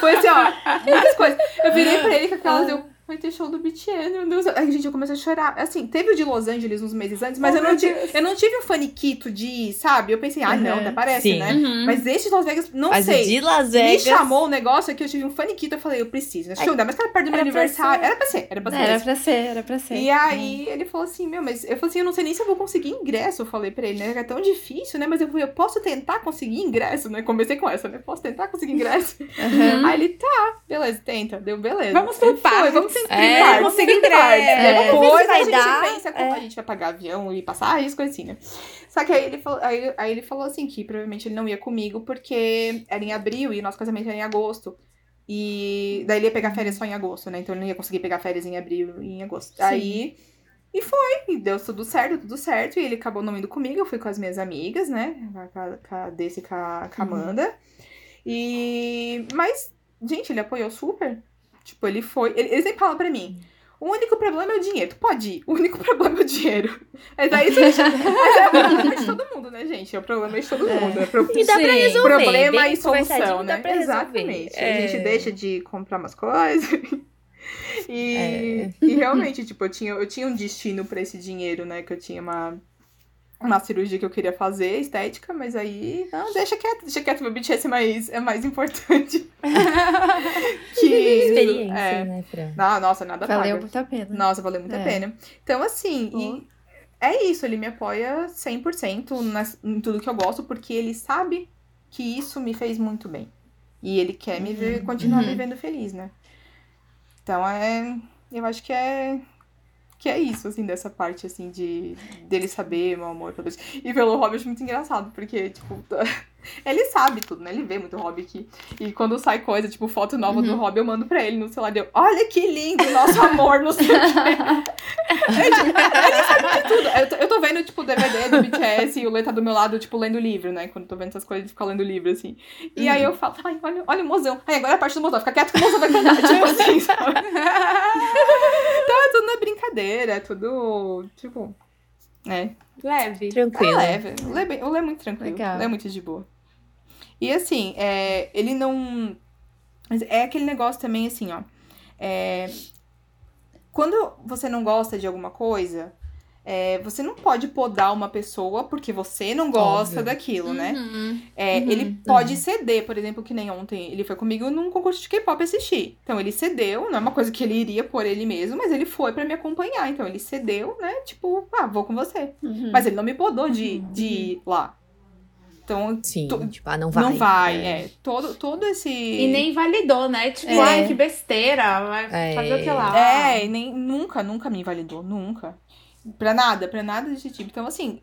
Foi assim, ó, muitas coisas. Eu virei pra ele com aquelas... Vai ter show do BTS, meu Deus. Aí, gente, eu comecei a chorar. Assim, teve o de Los Angeles uns meses antes, mas eu não tive um faniquito de, sabe? Eu pensei, não, até parece, sim, né? Mas esse de Las Vegas, não sei. De Las Vegas... Me chamou um negócio que eu tive um faniquito, eu falei, eu preciso. Acho que não dá, mas que era perto do meu aniversário. Era pra ser. E aí, ele falou assim, eu falei assim, eu não sei nem se eu vou conseguir ingresso, eu falei pra ele, né? É tão difícil, né? Mas eu falei, eu posso tentar conseguir ingresso, né? Comecei com essa, né? Posso tentar conseguir ingresso? Aí ele, beleza, tenta. Deu, beleza. Vamos preparar. Depois a gente pensa como a gente vai pagar avião e passagem, as coisas assim, né? Só que aí ele falou assim que provavelmente ele não ia comigo porque era em abril e o nosso casamento era em agosto. E daí ele ia pegar férias só em agosto, né? Então ele não ia conseguir pegar férias em abril e em agosto. Sim. E deu tudo certo. E ele acabou não indo comigo, eu fui com as minhas amigas, né? Com a Amanda. Mas, gente, ele apoiou super. Tipo, ele foi... Ele sempre fala pra mim, o único problema é o dinheiro. Tu pode ir, o único problema é o dinheiro. Mas aí isso é o problema de todo mundo, né, gente? É o problema de todo mundo. É. E dá pra resolver. Problema e solução, né? Exatamente. A gente deixa de comprar umas coisas. E realmente, tipo, eu tinha um destino pra esse dinheiro, né? Que eu tinha uma cirurgia que eu queria fazer, estética, mas aí... Não, deixa quieto, meu BTS é mais importante. Que experiência, né, Fran? Não, nossa, nada paga. Valeu muito a pena. Nossa, valeu muito a pena. Então, assim, é isso, ele me apoia 100% em tudo que eu gosto, porque ele sabe que isso me fez muito bem. E ele quer me ver, continuar me vendo feliz, né? Então, eu acho que é isso, assim, dessa parte, assim, dele saber, meu amor, pelo... E pelo hobby eu acho muito engraçado, porque, tipo, ele sabe tudo, né? Ele vê muito hobby aqui. E quando sai coisa, tipo, foto nova do hobby, eu mando pra ele no celular, olha que lindo, nosso amor, não sei o quê. Ele sabe de tudo. Eu tô vendo, tipo, o DVD do BTS e o Lê tá do meu lado, tipo, lendo livro, né? Quando eu tô vendo essas coisas, ele fica lendo livro, assim. E aí eu falo, ai, olha o mozão. Aí agora é a parte do mozão, fica quieto que o mozão vai cantar. Tipo assim, sabe? Então é tudo na brincadeira, é tudo, tipo... Leve. Tranquilo. Leve. O Lê é muito tranquilo. Legal. O Lê é muito de boa. E assim, ele não... É aquele negócio também, assim, ó. Quando você não gosta de alguma coisa, você não pode podar uma pessoa porque você não gosta daquilo, né? Ele pode ceder, por exemplo, que nem ontem ele foi comigo num concurso de K-pop assistir. Então, ele cedeu, não é uma coisa que ele iria por ele mesmo, mas ele foi pra me acompanhar. Então, ele cedeu, né? Tipo, vou com você. Mas ele não me podou de ir lá. Então, sim, tipo, não vai. Não vai, todo esse... E nem validou, né? Tipo, que besteira, vai fazer o que lá. E nunca me invalidou, nunca. Pra nada desse tipo. Então, assim,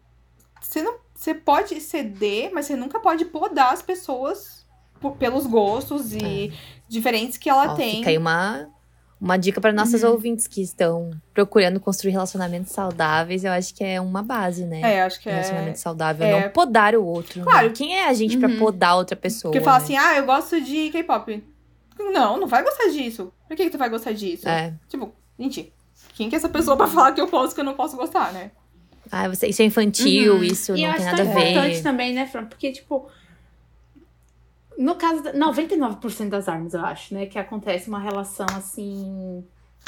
você pode ceder, mas você nunca pode podar as pessoas pelos gostos e diferentes que ela tem. Fica aí uma dica para nossas ouvintes que estão procurando construir relacionamentos saudáveis. Eu acho que é uma base, né? Acho que relacionamento saudável, não podar o outro. Claro. Né? Quem é a gente pra podar outra pessoa? Porque fala, né? Assim, eu gosto de K-pop. Não vai gostar disso. Por que tu vai gostar disso? Tipo, gente, quem que é essa pessoa pra falar que eu posso, que eu não posso gostar, né? Isso é infantil, isso e não tem nada a ver. E eu acho tão importante também, né, Fran? Porque, tipo... No caso, 99% das armas, eu acho, né? Que acontece uma relação, assim,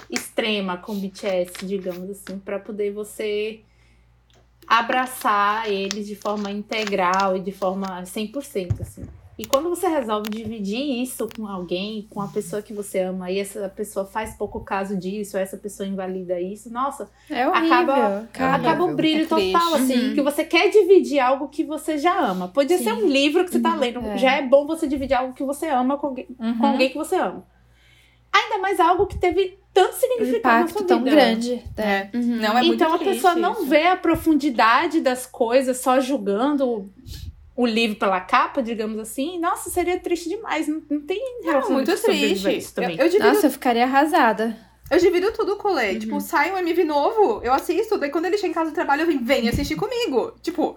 extrema com o BTS, digamos assim, pra poder você abraçar eles de forma integral e de forma 100%, assim. E quando você resolve dividir isso com alguém, com a pessoa que você ama, e essa pessoa faz pouco caso disso, essa pessoa invalida isso, nossa, é horrível, acaba o brilho total, assim, que você quer dividir algo que você já ama. Podia ser um livro que você tá lendo, já é bom você dividir algo que você ama com alguém que você ama. Ainda mais algo que teve tanto significado na sua vida. Um impacto tão grande. Né? É. Uhum. Não, é muito então a pessoa isso. não vê a profundidade das coisas só julgando o livro pela capa, digamos assim. Nossa, seria triste demais. Não tem relação muito triste. Isso também. Eu divido... Nossa, eu ficaria arrasada. Eu divido tudo o colê. Uhum. Tipo, sai um MV novo, eu assisto. Daí quando ele chega em casa do trabalho, eu vem assistir comigo. Tipo,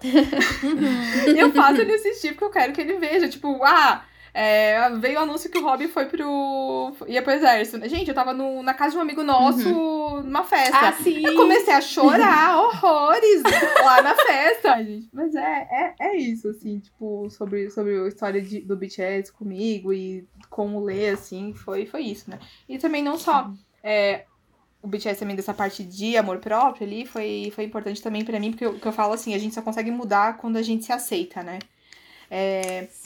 eu faço ele assistir porque eu quero que ele veja. Tipo, veio o anúncio que o Robbie ia pro exército. Gente, eu tava na casa de um amigo nosso, numa festa. Ah, sim. Eu comecei a chorar horrores lá na festa. Ai, gente, mas é isso, assim, tipo, sobre a história do BTS comigo e com o Lê, assim, foi isso, né? E também não só o BTS também dessa parte de amor próprio ali foi importante também pra mim, porque eu falo assim, a gente só consegue mudar quando a gente se aceita, né?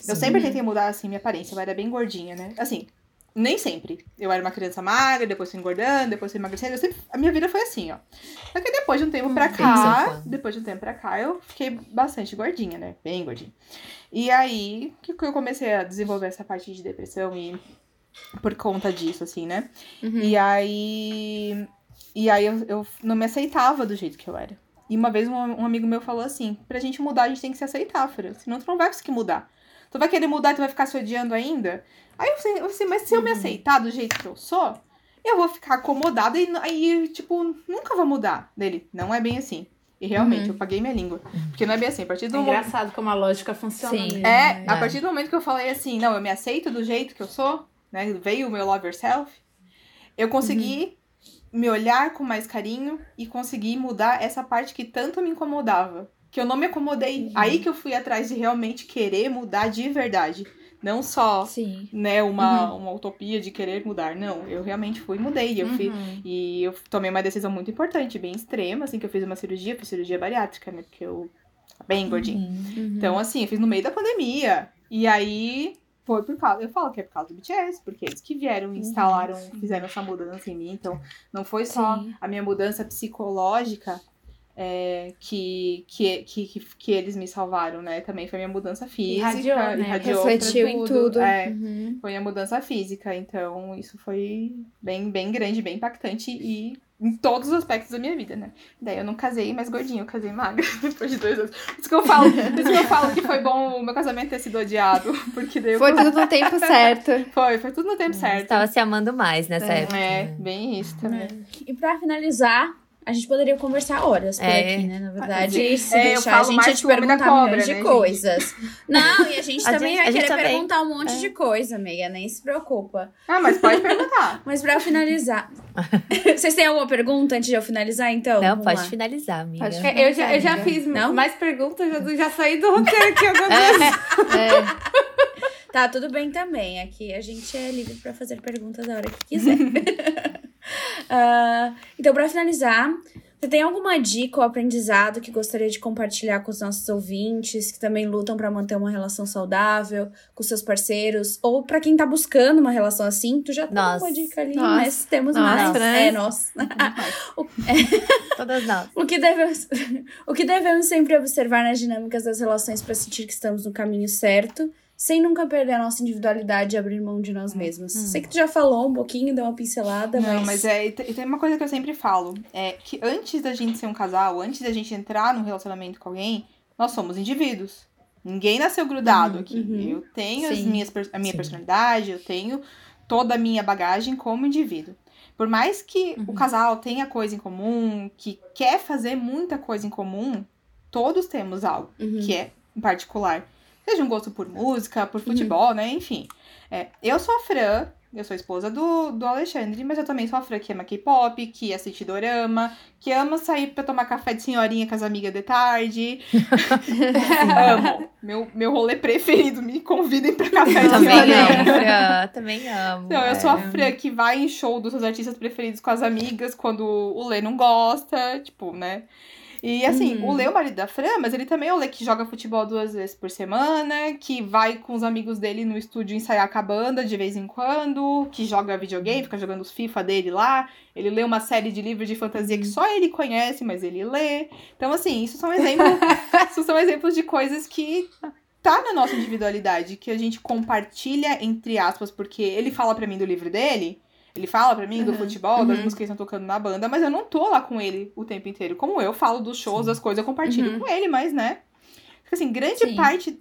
Eu sempre tentei mudar, assim, minha aparência. Eu era bem gordinha, né? Assim, nem sempre. Eu era uma criança magra, depois fui engordando, depois fui emagrecendo. A minha vida foi assim, ó. Só que depois de um tempo pra cá... eu fiquei bastante gordinha, né? Bem gordinha. E aí, que eu comecei a desenvolver essa parte de depressão e... Por conta disso, assim, né? Uhum. E aí, eu não me aceitava do jeito que eu era. E uma vez um amigo meu falou assim, pra gente mudar a gente tem que se aceitar, Fran, senão tu não vai conseguir mudar. Tu vai querer mudar e tu vai ficar se odiando ainda? Aí eu pensei, mas se eu me aceitar do jeito que eu sou, eu vou ficar acomodada e aí, tipo, nunca vou mudar dele. Não é bem assim. E realmente, eu paguei minha língua. Porque não é bem assim. A partir do momento... engraçado como a lógica funciona. Sim, a partir do momento que eu falei assim, não, eu me aceito do jeito que eu sou, né, veio o meu Love Yourself, eu consegui... me olhar com mais carinho e conseguir mudar essa parte que tanto me incomodava. Que eu não me acomodei. Aí que eu fui atrás de realmente querer mudar de verdade. Não só, né, uma utopia de querer mudar. Não, eu realmente fui e mudei. E eu tomei uma decisão muito importante, bem extrema, assim, que eu fiz uma cirurgia, fiz cirurgia bariátrica, né, porque eu bem gordinha. Então, assim, eu fiz no meio da pandemia. E aí... Foi por causa, eu falo que é por causa do BTS, porque eles que vieram, instalaram, fizeram essa mudança em mim, então não foi só a minha mudança psicológica que eles me salvaram, né, também foi a minha mudança física. Irradiou, refletiu em tudo. Foi a mudança física, então isso foi bem, bem grande, bem impactante e em todos os aspectos da minha vida, né? Daí eu não casei mais gordinha, eu casei magra depois de 2 anos. Por isso que eu falo que foi bom o meu casamento ter sido odiado, porque daí foi tudo no tempo certo. Foi tudo no tempo certo. Tava se amando mais nessa época. Bem isso também. E pra finalizar, a gente poderia conversar horas por aqui, né? Na verdade, se deixar, a gente ia te perguntar um monte de coisas. Não, e a gente também vai querer perguntar um monte de coisa, amiga. Nem se preocupa. Ah, mas pode perguntar. Mas pra eu finalizar... Vocês têm alguma pergunta antes de eu finalizar, então? Não, pode finalizar, amiga. Pode finalizar, eu já fiz mais perguntas, já saí do roteiro aqui agora. Tá, tudo bem também. Aqui a gente é livre pra fazer perguntas a hora que quiser. Então, pra finalizar, você tem alguma dica ou aprendizado que gostaria de compartilhar com os nossos ouvintes, que também lutam pra manter uma relação saudável com seus parceiros, ou pra quem tá buscando uma relação assim? Tu já tem uma dica ali, mas temos mais. É, nós. Todas nós. O que devemos sempre observar nas dinâmicas das relações pra sentir que estamos no caminho certo, sem nunca perder a nossa individualidade e abrir mão de nós mesmos. Sei que tu já falou um pouquinho, deu uma pincelada, mas... Não, mas tem uma coisa que eu sempre falo. É que antes da gente ser um casal, antes da gente entrar num relacionamento com alguém, nós somos indivíduos. Ninguém nasceu grudado aqui. Eu tenho a minha personalidade, eu tenho toda a minha bagagem como indivíduo. Por mais que o casal tenha coisa em comum, que quer fazer muita coisa em comum, todos temos algo que é em particular. Seja um gosto por música, por futebol, né? Enfim. Eu sou a Fran, eu sou a esposa do Alexandre, mas eu também sou a Fran que ama K-pop, que assiste dorama, que ama sair pra tomar café de senhorinha com as amigas de tarde. Amo. Meu rolê preferido, me convidem pra café de senhorinha. Também amo. Então, eu sou a Fran que vai em show dos seus artistas preferidos com as amigas, quando o Lê não gosta, tipo, né? E assim, o Lê, o marido da Fran, mas ele também é o Lê que joga futebol 2 vezes por semana, que vai com os amigos dele no estúdio ensaiar com a banda de vez em quando, que joga videogame, fica jogando os FIFA dele lá. Ele lê uma série de livros de fantasia que só ele conhece, mas ele lê. Então assim, isso são exemplos, isso são exemplos de coisas que tá na nossa individualidade, que a gente compartilha, entre aspas, porque ele fala pra mim do livro dele... Ele fala pra mim do futebol, das músicas que estão tocando na banda, mas eu não tô lá com ele o tempo inteiro. Como eu falo dos shows, das coisas, eu compartilho com ele, mas, né? Porque, assim, grande parte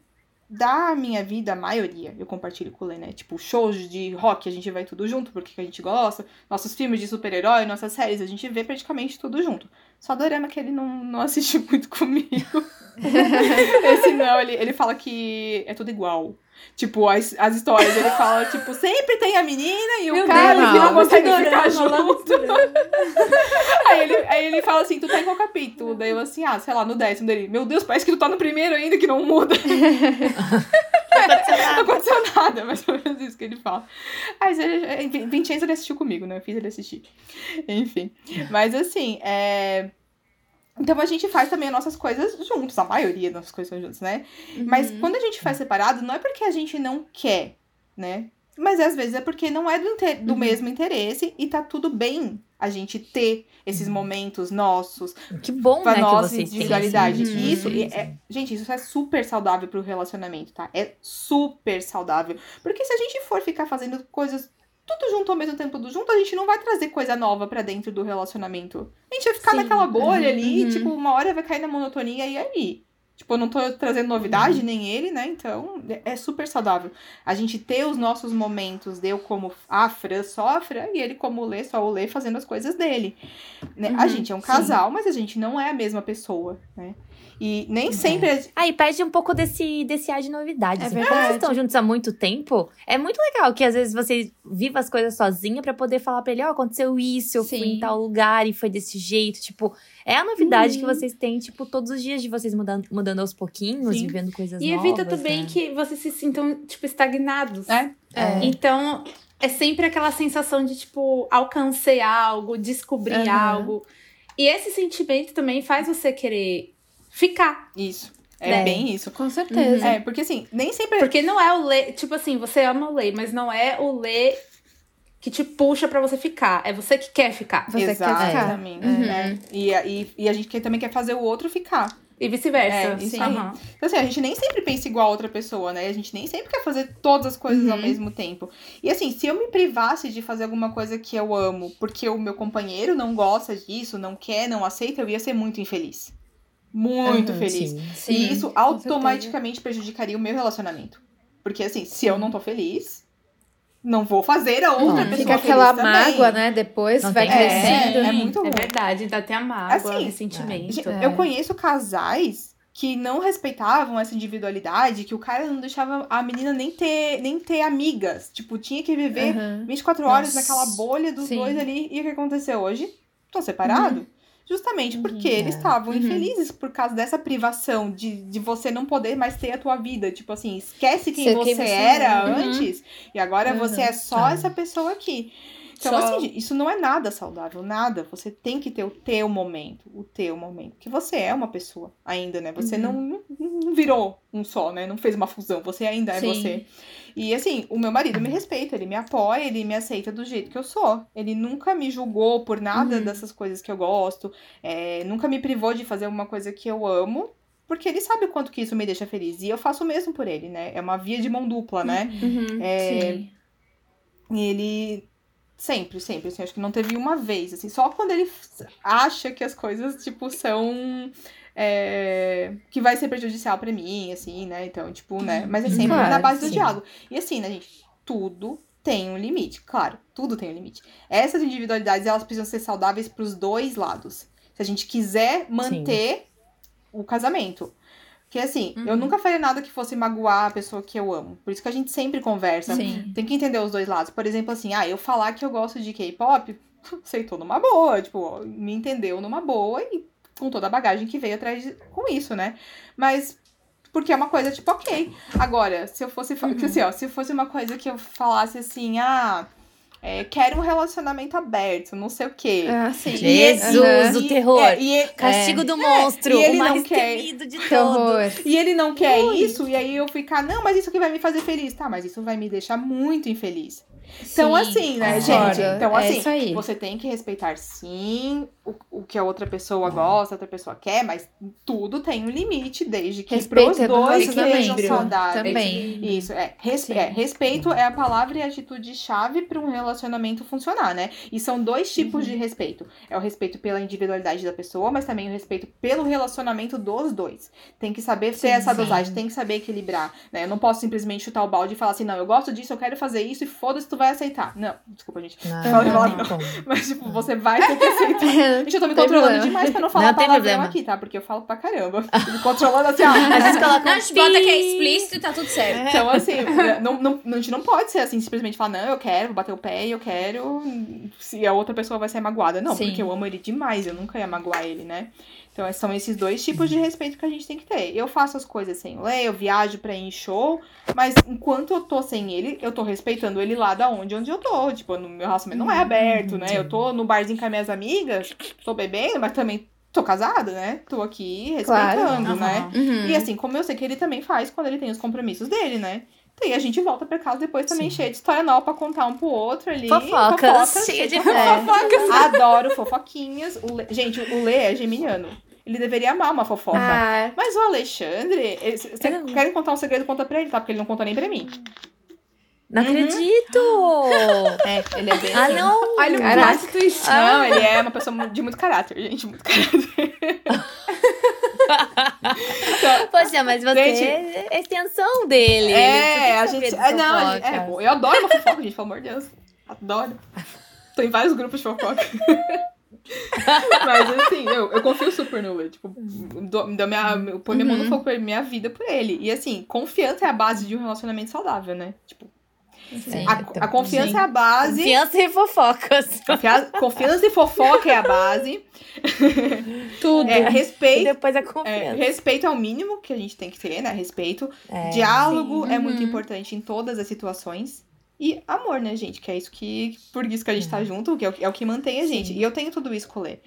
da minha vida, a maioria, eu compartilho com ele, né? Tipo, shows de rock, a gente vai tudo junto, porque a gente gosta. Nossos filmes de super-herói, nossas séries, a gente vê praticamente tudo junto. Só dorama que ele não assiste muito comigo. Esse não, ele fala que é tudo igual. Tipo, as histórias, ele fala, tipo, sempre tem a menina e o cara que não consegue ficar junto. Aí ele fala assim, tu tá em qual capítulo? Daí eu assim, sei lá, no 10º dele. Meu Deus, parece que tu tá no primeiro ainda, que não muda. Não aconteceu nada, mas pelo menos isso que ele fala. Mas ele assistiu comigo, né? Eu fiz ele assistir. Enfim. Mas assim, então, a gente faz também as nossas coisas juntos. A maioria das nossas coisas são juntas, né? Mas quando a gente faz separado, não é porque a gente não quer, né? Mas, às vezes, é porque não é do mesmo interesse. E tá tudo bem a gente ter esses momentos nossos. Que bom, né? Nossa que individualidade. Gente, isso é super saudável pro relacionamento, tá? É super saudável. Porque se a gente for ficar fazendo coisas... tudo junto ao mesmo tempo, tudo junto, a gente não vai trazer coisa nova pra dentro do relacionamento. A gente vai ficar naquela bolha ali, tipo, uma hora vai cair na monotonia e aí... Tipo, eu não tô trazendo novidade, nem ele, né? Então, é super saudável. A gente ter os nossos momentos, de eu como a Fran, só a Fran, e ele como o Lê, só o Lê, fazendo as coisas dele. Né? A gente é um casal, mas a gente não é a mesma pessoa, né? E nem sempre... Aí perde um pouco desse ar de novidade. É assim. Como vocês estão juntos há muito tempo, é muito legal que às vezes você viva as coisas sozinha pra poder falar pra ele, aconteceu isso, eu fui em tal lugar e foi desse jeito. Tipo, é a novidade que vocês têm, tipo, todos os dias de vocês mudando aos pouquinhos, vivendo coisas novas. E evita também que vocês se sintam, tipo, estagnados. Então, é sempre aquela sensação de, tipo, alcancei algo, descobri algo. E esse sentimento também faz você querer... ficar. Isso. É bem isso. Com certeza. É, porque assim, nem sempre... Porque não é o Lê... Tipo assim, você ama o Lê, mas não é o Lê que te puxa pra você ficar. É você que quer ficar. Você quer ficar. Exatamente. Né? E a gente também quer fazer o outro ficar. E vice-versa. Então assim, a gente nem sempre pensa igual a outra pessoa, né? A gente nem sempre quer fazer todas as coisas ao mesmo tempo. E assim, se eu me privasse de fazer alguma coisa que eu amo, porque o meu companheiro não gosta disso, não quer, não aceita, eu ia ser muito infeliz. Muito feliz. Sim, e isso automaticamente prejudicaria o meu relacionamento. Porque, assim, se eu não tô feliz, não vou fazer a outra pessoa. Fica aquela mágoa, né? Depois não vai crescendo. É muito ruim. É verdade, ainda tem a mágoa, assim, ressentimento. Eu conheço casais que não respeitavam essa individualidade, que o cara não deixava a menina nem ter amigas. Tipo, tinha que viver 24 horas naquela bolha dos dois ali. E o que aconteceu hoje? Tô separado. Justamente porque eles estavam infelizes por causa dessa privação de você não poder mais ter a tua vida. Tipo assim, esquece quem você era antes e agora você é só essa pessoa aqui. Então, assim, isso não é nada saudável, nada. Você tem que ter o teu momento. Que você é uma pessoa ainda, né? Você não virou um só, né? Não fez uma fusão, você ainda é você. E assim, o meu marido me respeita, ele me apoia, ele me aceita do jeito que eu sou. Ele nunca me julgou por nada dessas coisas que eu gosto, nunca me privou de fazer alguma coisa que eu amo, porque ele sabe o quanto que isso me deixa feliz. E eu faço o mesmo por ele, né? É uma via de mão dupla, né? Ele... Sempre, assim, acho que não teve uma vez, assim, só quando ele acha que as coisas, tipo, são... que vai ser prejudicial pra mim, assim, né, então, tipo, né, mas é sempre na base do diálogo. E assim, né, gente, tudo tem um limite, claro, tudo tem um limite. Essas individualidades, elas precisam ser saudáveis pros dois lados, se a gente quiser manter o casamento. Porque assim, eu nunca faria nada que fosse magoar a pessoa que eu amo. Por isso que a gente sempre conversa. Sim. Tem que entender os dois lados. Por exemplo, assim, eu falar que eu gosto de K-pop, aceitou numa boa. Tipo, me entendeu numa boa e com toda a bagagem que veio atrás com isso, né? Mas, porque é uma coisa, tipo, ok. Agora, se eu fosse... Assim, ó, se fosse uma coisa que eu falasse assim, quero um relacionamento aberto, não sei o quê. Ah, sim. Jesus, o terror. Castigo do monstro, o mais temido de todos. E ele não quer isso, e aí eu ficar, não, mas isso aqui vai me fazer feliz. Tá, mas isso vai me deixar muito infeliz. Então, sim, assim, né, gente? Então, assim, você tem que respeitar, sim, o que a outra pessoa gosta, a outra pessoa quer, mas tudo tem um limite, desde que pros dois sejam saudáveis. Também. Isso, respeito é a palavra e a atitude-chave para um relacionamento funcionar, né? E são dois tipos de respeito. É o respeito pela individualidade da pessoa, mas também o respeito pelo relacionamento dos dois. Tem que saber ter essa dosagem, tem que saber equilibrar, né? Eu não posso simplesmente chutar o balde e falar assim, não, eu gosto disso, eu quero fazer isso e foda-se, tu vai aceitar. Não, desculpa, gente. Não. Mas, tipo, você vai ter que aceitar. Gente, eu tô me controlando demais pra não falar palavrão aqui, tá? Porque eu falo pra caramba. Me controlando assim, ó. Às vezes coloca bota que é explícito e tá tudo certo. Então, assim, a gente não pode ser assim, simplesmente falar, não, eu quero, vou bater o pé e eu quero. Se a outra pessoa vai ser magoada. Não, porque eu amo ele demais, eu nunca ia magoar ele, né? Então, são esses dois tipos de respeito que a gente tem que ter. Eu faço as coisas sem ler, eu viajo pra ir em show, mas enquanto eu tô sem ele, eu tô respeitando ele lá da onde eu tô. Tipo, no meu relacionamento não é aberto, né? Eu tô no barzinho com as minhas amigas, tô bebendo, mas também tô casada, né? Tô aqui respeitando, né? Uhum. E assim, como eu sei que ele também faz quando ele tem os compromissos dele, né? Então, e a gente volta pra casa depois também cheia de história nova pra contar um pro outro ali. Fofocas. Cheia de fofocas. Adoro fofoquinhas. Gente, o Lê é geminiano. Ele deveria amar uma fofoca. Ah. Mas o Alexandre, vocês querem contar um segredo, conta pra ele, tá? Porque ele não conta nem pra mim. Não acredito! Ele é bem assim. Não! Olha o braço do Instagram. Não, ele é uma pessoa de muito caráter, gente. Muito caráter. Então, poxa, mas você é a extensão dele. A gente... eu adoro uma fofoca, gente, pelo amor de Deus. Adoro. Tô em vários grupos de fofoca. Mas assim, eu confio super no Lê. Tipo, eu ponho minha mão no fogo pra minha vida por ele. E assim, confiança é a base de um relacionamento saudável, né? Tipo, a confiança é a base. Confiança e fofocas. Confiança e fofoca é a base. Tudo. Respeito. E depois a confiança. Respeito é o mínimo que a gente tem que ter, né? Respeito. Diálogo é muito importante em todas as situações. E amor, né, gente? Que é isso que... Por isso que a gente tá junto, que é o que mantém a gente. E eu tenho tudo isso com o Lê.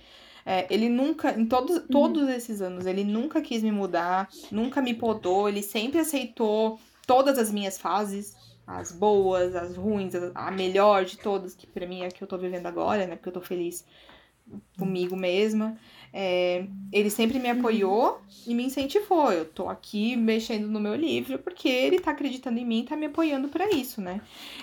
Ele nunca... Em todos esses anos, ele nunca quis me mudar. Nunca me podou. Ele sempre aceitou todas as minhas fases. As boas, as ruins, a melhor de todas. Que pra mim é a que eu tô vivendo agora, né? Porque eu tô feliz comigo mesma. Ele sempre me apoiou e me incentivou. Eu tô aqui mexendo no meu livro porque ele tá acreditando em mim, tá me apoiando pra isso, né?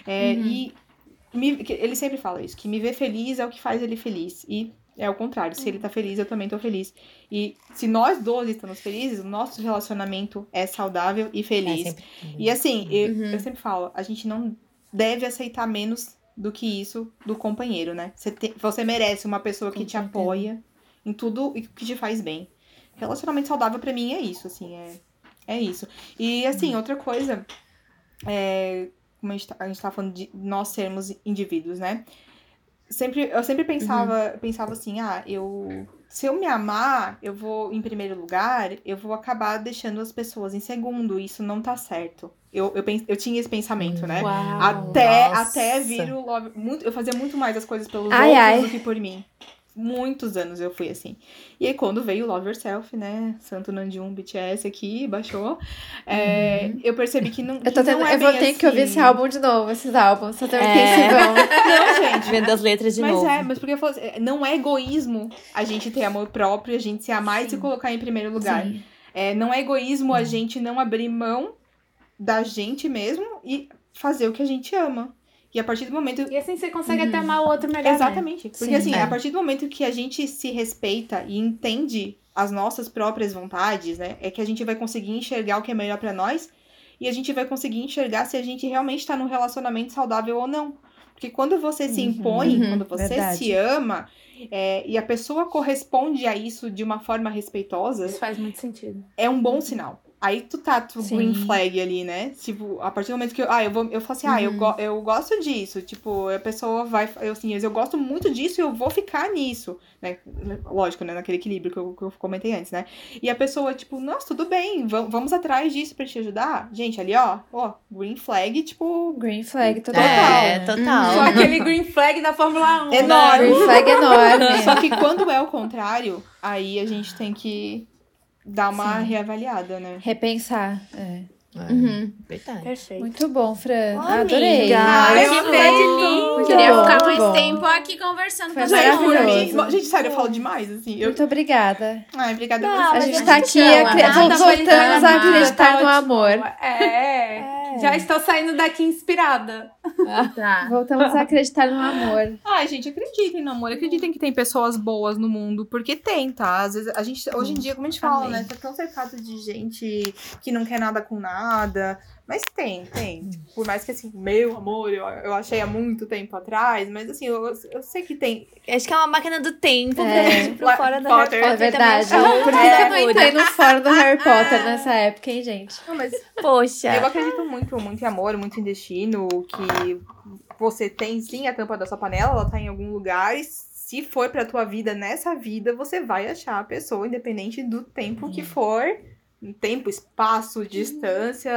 Ele sempre fala isso, que me ver feliz é o que faz ele feliz. E é o contrário, se ele tá feliz, eu também tô feliz. E se nós dois estamos felizes, o nosso relacionamento é saudável e feliz. E assim, eu sempre falo, a gente não deve aceitar menos do que isso do companheiro, né? Você merece uma pessoa que te apoia em tudo e que te faz bem. Relacionamento saudável pra mim é isso, assim, é isso. E, assim, outra coisa, como a gente tá falando de nós sermos indivíduos, né? Eu sempre pensava assim, se eu me amar, eu vou, em primeiro lugar, eu vou acabar deixando as pessoas em segundo, isso não tá certo. Eu tinha esse pensamento, né? Uau, até vir o Love... eu fazia muito mais as coisas pelos outros do que por mim. Muitos anos eu fui assim. E aí, quando veio o Love Yourself, né? Santo Nandium, BTS aqui, baixou. Eu percebi que não. Eu vou ter que ouvir esse álbum de novo, esses álbuns. Só também tem não, gente. Vendo as letras de novo. Mas porque eu falo assim, não é egoísmo a gente ter amor próprio, a gente se amar e se colocar em primeiro lugar. Não é egoísmo a gente não abrir mão da gente mesmo e fazer o que a gente ama. E a partir do momento... E assim você consegue até amar o outro melhor. Exatamente. Né? Porque a partir do momento que a gente se respeita e entende as nossas próprias vontades, né? É que a gente vai conseguir enxergar o que é melhor pra nós. E a gente vai conseguir enxergar se a gente realmente tá num relacionamento saudável ou não. Porque quando você se impõe, quando você se ama... e a pessoa corresponde a isso de uma forma respeitosa... Isso faz muito sentido. É um bom sinal. Aí tu tá, tu Sim. green flag ali, né? Tipo, a partir do momento que eu falo assim, eu gosto disso. Tipo, a pessoa vai, eu gosto muito disso e eu vou ficar nisso, né? Lógico, né? Naquele equilíbrio que eu comentei antes, né? E a pessoa, tipo, nossa, tudo bem, vamos atrás disso pra te ajudar. Gente, ali, ó, green flag, tipo... Green flag total. É, total. Só aquele green flag da Fórmula 1. Enorme. Green flag enorme. Só que quando é o contrário, aí a gente tem que... Dar uma Sim. reavaliada, né? Repensar, Verdade. Perfeito. Muito bom, Fran. Adorei. Eu queria ficar mais tempo aqui conversando com vocês. Gente, sério, eu falo demais, assim. Muito obrigada. Ai, obrigada por você. A gente tá aqui voltando a acreditar no amor. Já estou saindo daqui inspirada. Tá. Voltamos a acreditar no amor. Ai, gente, acreditem no amor. Acreditem que tem pessoas boas no mundo. Porque tem, tá? Às vezes, a gente, hoje em dia, como a gente fala, né? Tá tão cercado de gente que não quer nada com nada. Mas tem. Por mais que, assim, meu amor, eu achei há muito tempo atrás. Mas, assim, eu sei que tem. Acho que é uma máquina do tempo. Pro Fora do Harry Potter. É verdade. Por que eu não entrei no Fora do Harry Potter nessa época, hein, gente? Não, mas, poxa. Eu acredito muito em amor, muito em destino. Que você tem, sim, a tampa da sua panela. Ela tá em algum lugar. E se for pra tua vida, nessa vida, você vai achar a pessoa, independente do tempo que for... Tempo, espaço, distância.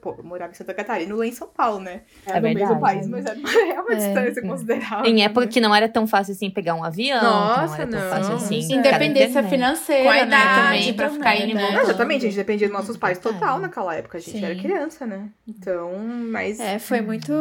Pô, eu morava em Santa Catarina, lá em São Paulo, né? Era no mesmo país, mas é uma distância considerável. Em época que não era tão fácil assim pegar um avião. Nossa, não. Era tão fácil assim. Independência financeira. Com a idade também, pra ficar indo e voltando. Exatamente, a gente dependia dos nossos pais total naquela época. A gente era criança, né? Então, mas. Foi muito.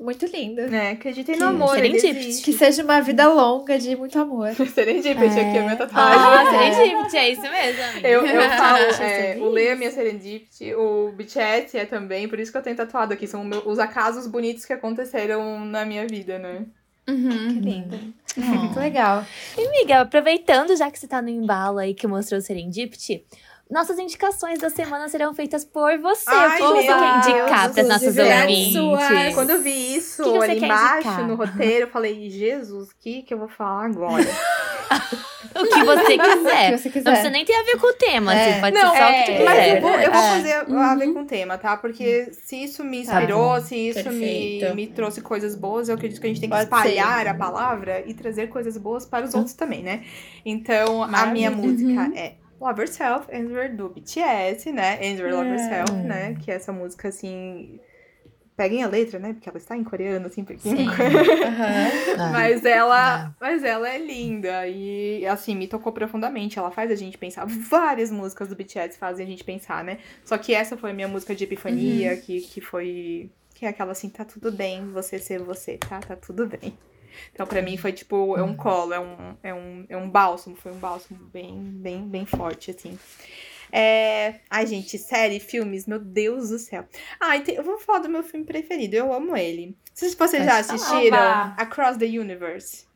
Muito lindo. Acreditem no amor. Que seja uma vida longa de muito amor. Serendipity aqui é a minha tatuagem. Serendipity, é isso mesmo. Eu falo, o Lê é minha serendipity, o Bichette é também, por isso que eu tenho tatuado aqui. São os acasos bonitos que aconteceram na minha vida, né? Que lindo. Muito legal. E, amiga, aproveitando, já que você tá no embalo aí que mostrou o Serendipity... Nossas indicações da semana serão feitas por você. Ai, o que você quer indicar para as nossas ouvintes? Quando eu vi isso que ali embaixo no roteiro, eu falei, Jesus, o que eu vou falar agora? O que você quiser. Não precisa nem ter a ver com o tema, assim, pode ser só o que tu quiser. Mas eu vou fazer a ver com o tema, tá? Porque se isso me inspirou, se isso me trouxe coisas boas, eu acredito que a gente tem que espalhar a palavra e trazer coisas boas para os outros também, né? Então, a minha música é... Love Yourself, Andrew do BTS, né? Andrew Love Yourself, né? Que é essa música, assim... Peguem a letra, né? Porque ela está em coreano, assim, porque... Mas ela é linda. E, assim, me tocou profundamente. Ela faz a gente pensar. Várias músicas do BTS fazem a gente pensar, né? Só que essa foi a minha música de epifania, que foi... Que é aquela, assim, tá tudo bem você ser você, tá? Tá tudo bem. Então, pra mim, foi tipo, é um colo, é um bálsamo, foi um bálsamo bem forte, assim. Ai, gente, série, filmes, meu Deus do céu. Eu vou falar do meu filme preferido, eu amo ele. Não sei se vocês já assistiram Across the Universe.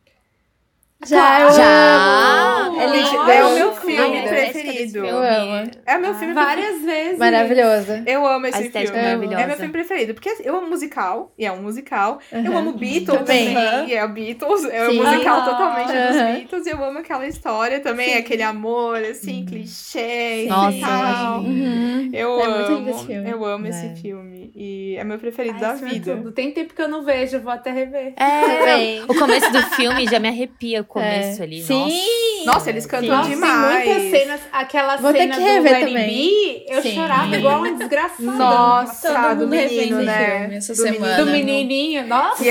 Já! É o meu filme preferido. Eu amo. É o meu filme várias vezes. Maravilhosa. Eu amo esse filme. É meu filme preferido. Porque eu amo musical. E é um musical. Eu amo Beatles também. E é o Beatles. É um musical totalmente dos Beatles. E eu amo aquela história também. Sim. Aquele amor, assim, clichê. Nossa, e tal. Eu amo esse filme. E é meu preferido da vida. Tem tempo que eu não vejo. Vou até rever. O começo do filme já me arrepia. Começo ali, sim. Nossa, eles cantam demais. Tem muitas cenas, aquela cena do anime, eu chorava igual uma desgraçada. Nossa, do menino, né? Do menininho, nossa. E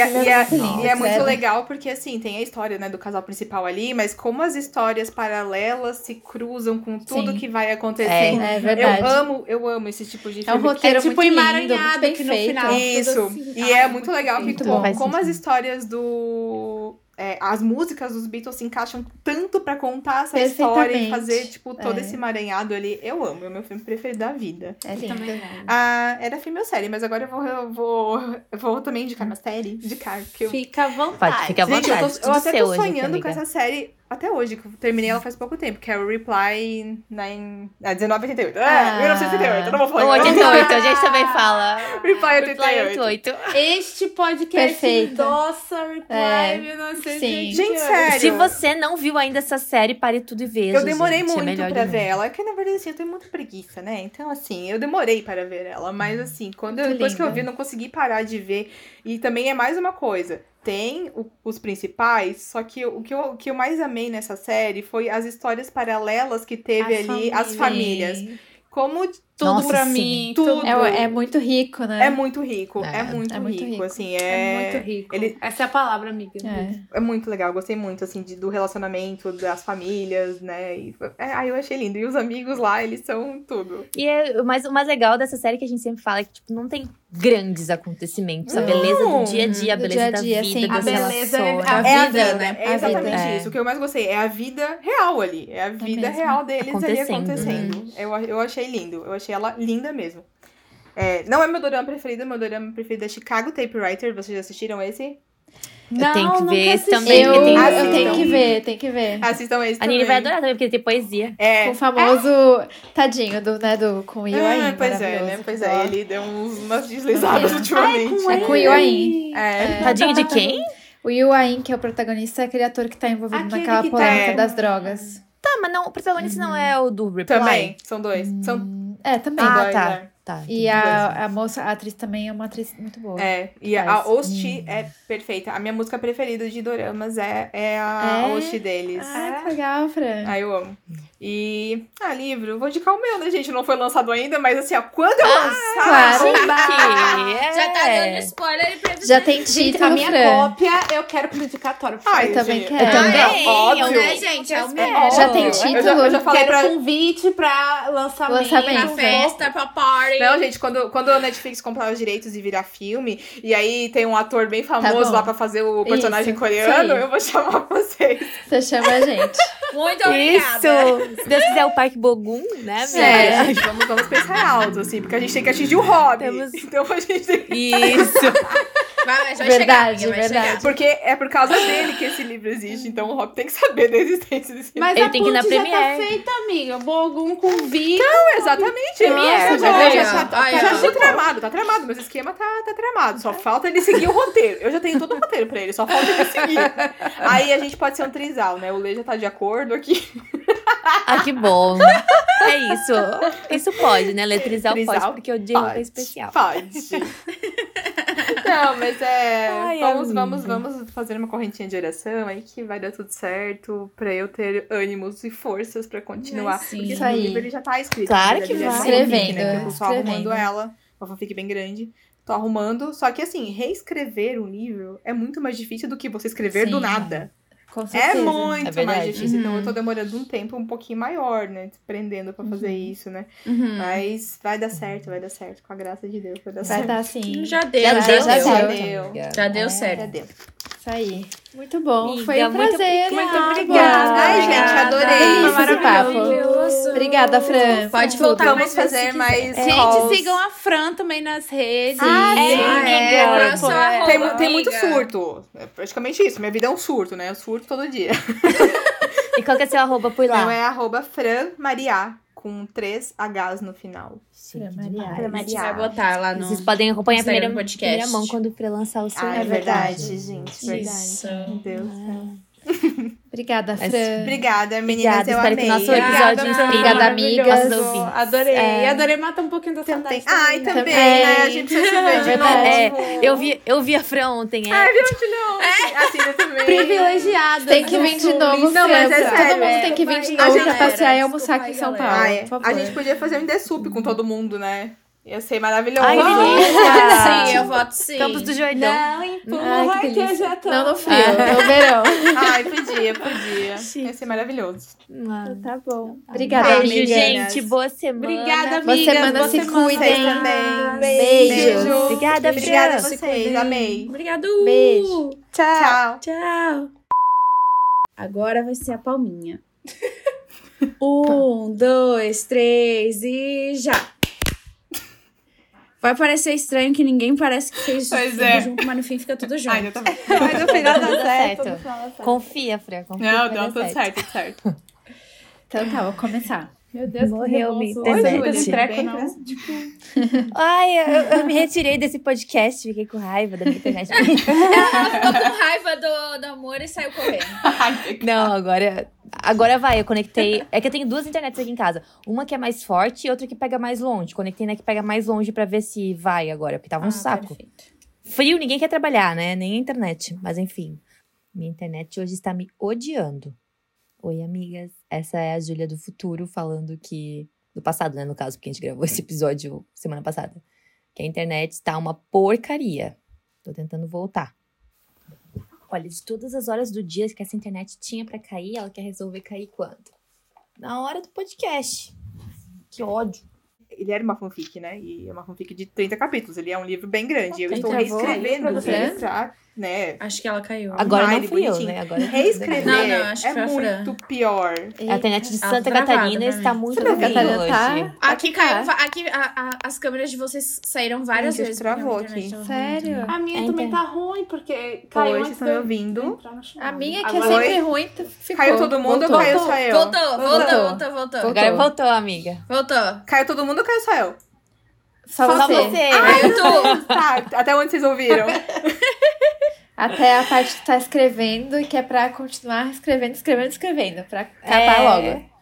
é muito legal, porque assim, tem a história, né, do casal principal ali, mas como as histórias paralelas se cruzam com tudo que vai acontecendo. É verdade. Eu amo esse tipo de filme. É um roteiro muito lindo, emaranhado, bem feito. Isso, e é muito legal que como as histórias do... as músicas dos Beatles se encaixam tanto pra contar essa história e fazer, tipo, todo esse emaranhado ali. Eu amo, é o meu filme preferido da vida. Era filme ou série, mas agora eu vou também indicar uma série. Fica à vontade. Gente, eu até tô sonhando com essa série Até hoje, que eu terminei ela faz pouco tempo, que é o Reply 1988. É, 1988, eu não vou falar. 88, a gente também fala. Reply 88. Este podcast perfeito. Endossa Reply 1988. Gente, sério. Se você não viu ainda essa série, pare tudo e veja. Eu demorei muito pra ver ela, que na verdade assim, eu tenho muita preguiça, né? Então assim, eu demorei para ver ela, mas assim, depois que eu vi, eu não consegui parar de ver. E também é mais uma coisa. Tem os principais, só que o que eu mais amei nessa série foi as histórias paralelas que teve as famílias. Como tudo. Nossa, pra mim, tudo. É muito rico, né? É muito rico, é muito rico, assim, é muito rico. Essa é a palavra, amiga. É muito legal, gostei muito, assim, do relacionamento, das famílias, né? Aí eu achei lindo. E os amigos lá, eles são tudo. E o mais legal dessa série que a gente sempre fala é que, tipo, não tem grandes acontecimentos. A beleza do dia a dia, a beleza da vida, sim. Das relações. A vida, né? É exatamente isso. O que eu mais gostei é a vida real ali. É a vida real deles ali acontecendo. Eu achei lindo. Eu achei ela linda mesmo. Não é meu dorama preferido. Meu dorama preferido é Chicago Typewriter. Vocês já assistiram esse? Eu tenho que ver. Assistam esse. A Nini vai adorar também, porque tem poesia. Com o famoso tadinho com o Yoo Ah-in. Pois é, né? Pois é, ele deu umas deslizadas ultimamente. É com o Yoo Ah-in. Tadinho de quem? O Yoo Ah-in, que é o protagonista, é aquele ator que tá envolvido naquela polêmica das drogas. Tá, mas não, o protagonista não é o do Reply? Também, são dois. Também. Tá, e a moça, a atriz também é uma atriz muito boa. E a Oshi é perfeita. A minha música preferida de doramas é a Oshi deles. Que legal, Fran. Eu amo. E, livro, vou indicar o meu, né, gente? Não foi lançado ainda, mas assim, quando eu lançar... Claro, já tá dando spoiler aí pra você. Já tem título, a minha cópia, eu quero pro indicatório. Eu também quero. Eu também. Óbvio. Né, gente? Já tem título. Eu já falei quero convite pra lançamento. Pra festa, pra party. Não, gente, quando a Netflix comprar os direitos e virar filme, e aí tem um ator bem famoso lá pra fazer o personagem coreano, eu vou chamar vocês. Você chama a gente. Muito obrigada. Isso! Se Deus quiser o Parque Bogum, né, velho? Gente, vamos pensar alto, assim, porque a gente tem que atingir o hobby. Então a gente tem que... Isso! Vai chegar. Porque é por causa dele que esse livro existe, então o Rob tem que saber da existência desse livro. Mas ele tem que ir na Premiere. Tá feita, amiga. Bogum com vinho. Não, exatamente. Premiere. Já tá tramado, Meu esquema tá tramado. Só falta ele seguir o roteiro. Eu já tenho todo o roteiro pra ele, só falta ele seguir. Aí a gente pode ser um trisal, né? O Lê já tá de acordo aqui. Que bom. É isso. Isso pode, né? Lê trisal pode, porque o Diego é especial. Pode. Não, mas vamos fazer uma correntinha de oração aí que vai dar tudo certo pra eu ter ânimos e forças pra continuar. Porque o livro ele já tá escrito. Claro que vai. Escrevendo. Eu tô arrumando ela. Uma fanfic bem grande. Tô arrumando. Só que assim, reescrever um livro é muito mais difícil do que você escrever do nada. Com certeza. É muito mais difícil. Então eu tô demorando um tempo um pouquinho maior, né? Prendendo pra fazer isso, né? Mas vai dar certo. Com a graça de Deus, vai dar sim. Já deu certo. Já deu. Isso aí. Muito bom. Amiga, foi um prazer. Muito obrigada. Gente, adorei esse papo. Obrigada, Fran. Pode voltar. Vamos fazer mais calls. Gente, sigam a Fran também nas redes. Tem muito surto. É praticamente isso. Minha vida é um surto, né? Eu surto todo dia. E qual que é seu arroba por lá? Então é @franmariá. Com 3 H's no final. Maria. Vai botar lá no... Vocês podem acompanhar a primeira mão quando for lançar o seu livro. É verdade, gente. Verdade. Meu Deus. Obrigada, Fran. Obrigada, meninas. Eu espero amei. Que o nosso episódio Obrigada, amigas. Adorei. Adorei matar um pouquinho da saudade. Também, né? A gente precisa se ver de novo. Eu vi a Fran ontem. Eu vi ontem. A Cida também. Privilegiada. Tem que vir de novo. Não, mas é sério. Todo mundo tem que vir de novo pra passear e almoçar aqui em São Paulo. A gente podia fazer um DSUP com todo mundo, né? Eu sei, maravilhoso. Sim, eu voto sim. Campos do Jordão. Não empurra que eu já tô. Não no frio, no verão. Podia. Sim. Ia ser maravilhoso. Então, tá bom. Obrigada, beijo, gente. Boa semana. Obrigada, amigas. Boa semana, se cuidem. Também. Beijo. Obrigada a vocês. Amei. Obrigado. Beijo. Tchau. Agora vai ser a palminha. 1, 2, 3 e já. Vai parecer estranho que ninguém parece que fez tudo junto, mas no fim fica tudo junto. Ai, eu também. Mas no final dá certo. Confia, Fran. Confia, não, tudo certo, certo. Então tá, vou começar. Meu Deus, morreu me hoje, treco, bem, não. Né? Tipo... Ai, eu me retirei desse podcast, fiquei com raiva da minha internet. Ela ficou com raiva do amor e saiu correndo. Não, agora vai, eu conectei... É que eu tenho duas internets aqui em casa. Uma que é mais forte e outra que pega mais longe. Conectei na que pega mais longe pra ver se vai agora, porque tava um saco. Perfeito. Frio, ninguém quer trabalhar, né? Nem a internet, mas enfim. Minha internet hoje está me odiando. Oi, amigas. Essa é a Júlia do futuro falando que... Do passado, né, no caso, porque a gente gravou esse episódio semana passada. Que a internet tá uma porcaria. Tô tentando voltar. Olha, de todas as horas do dia que essa internet tinha pra cair, ela quer resolver cair quando? Na hora do podcast. Que ódio. Ele era uma fanfic, né? E é uma fanfic de 30 capítulos. Ele é um livro bem grande. Eu estou reescrevendo já, né? Acho que ela caiu. Agora não fui eu, né? Agora reescrever não, acho que é muito pior. A internet de Santa Catarina está muito ruim hoje. Aqui caiu. Aqui as câmeras de vocês saíram várias vezes. Travou aqui. Sério? A minha também tá ruim, porque caiu. Hoje estão me ouvindo. A minha que é sempre ruim. Caiu todo mundo ou caiu só eu? Voltou. Agora voltou, amiga. Voltou. Caiu todo mundo. Caiu só eu? Só você. Ah, eu tô. Tá, até onde vocês ouviram? Até a parte que tá escrevendo e que é pra continuar escrevendo, pra acabar logo.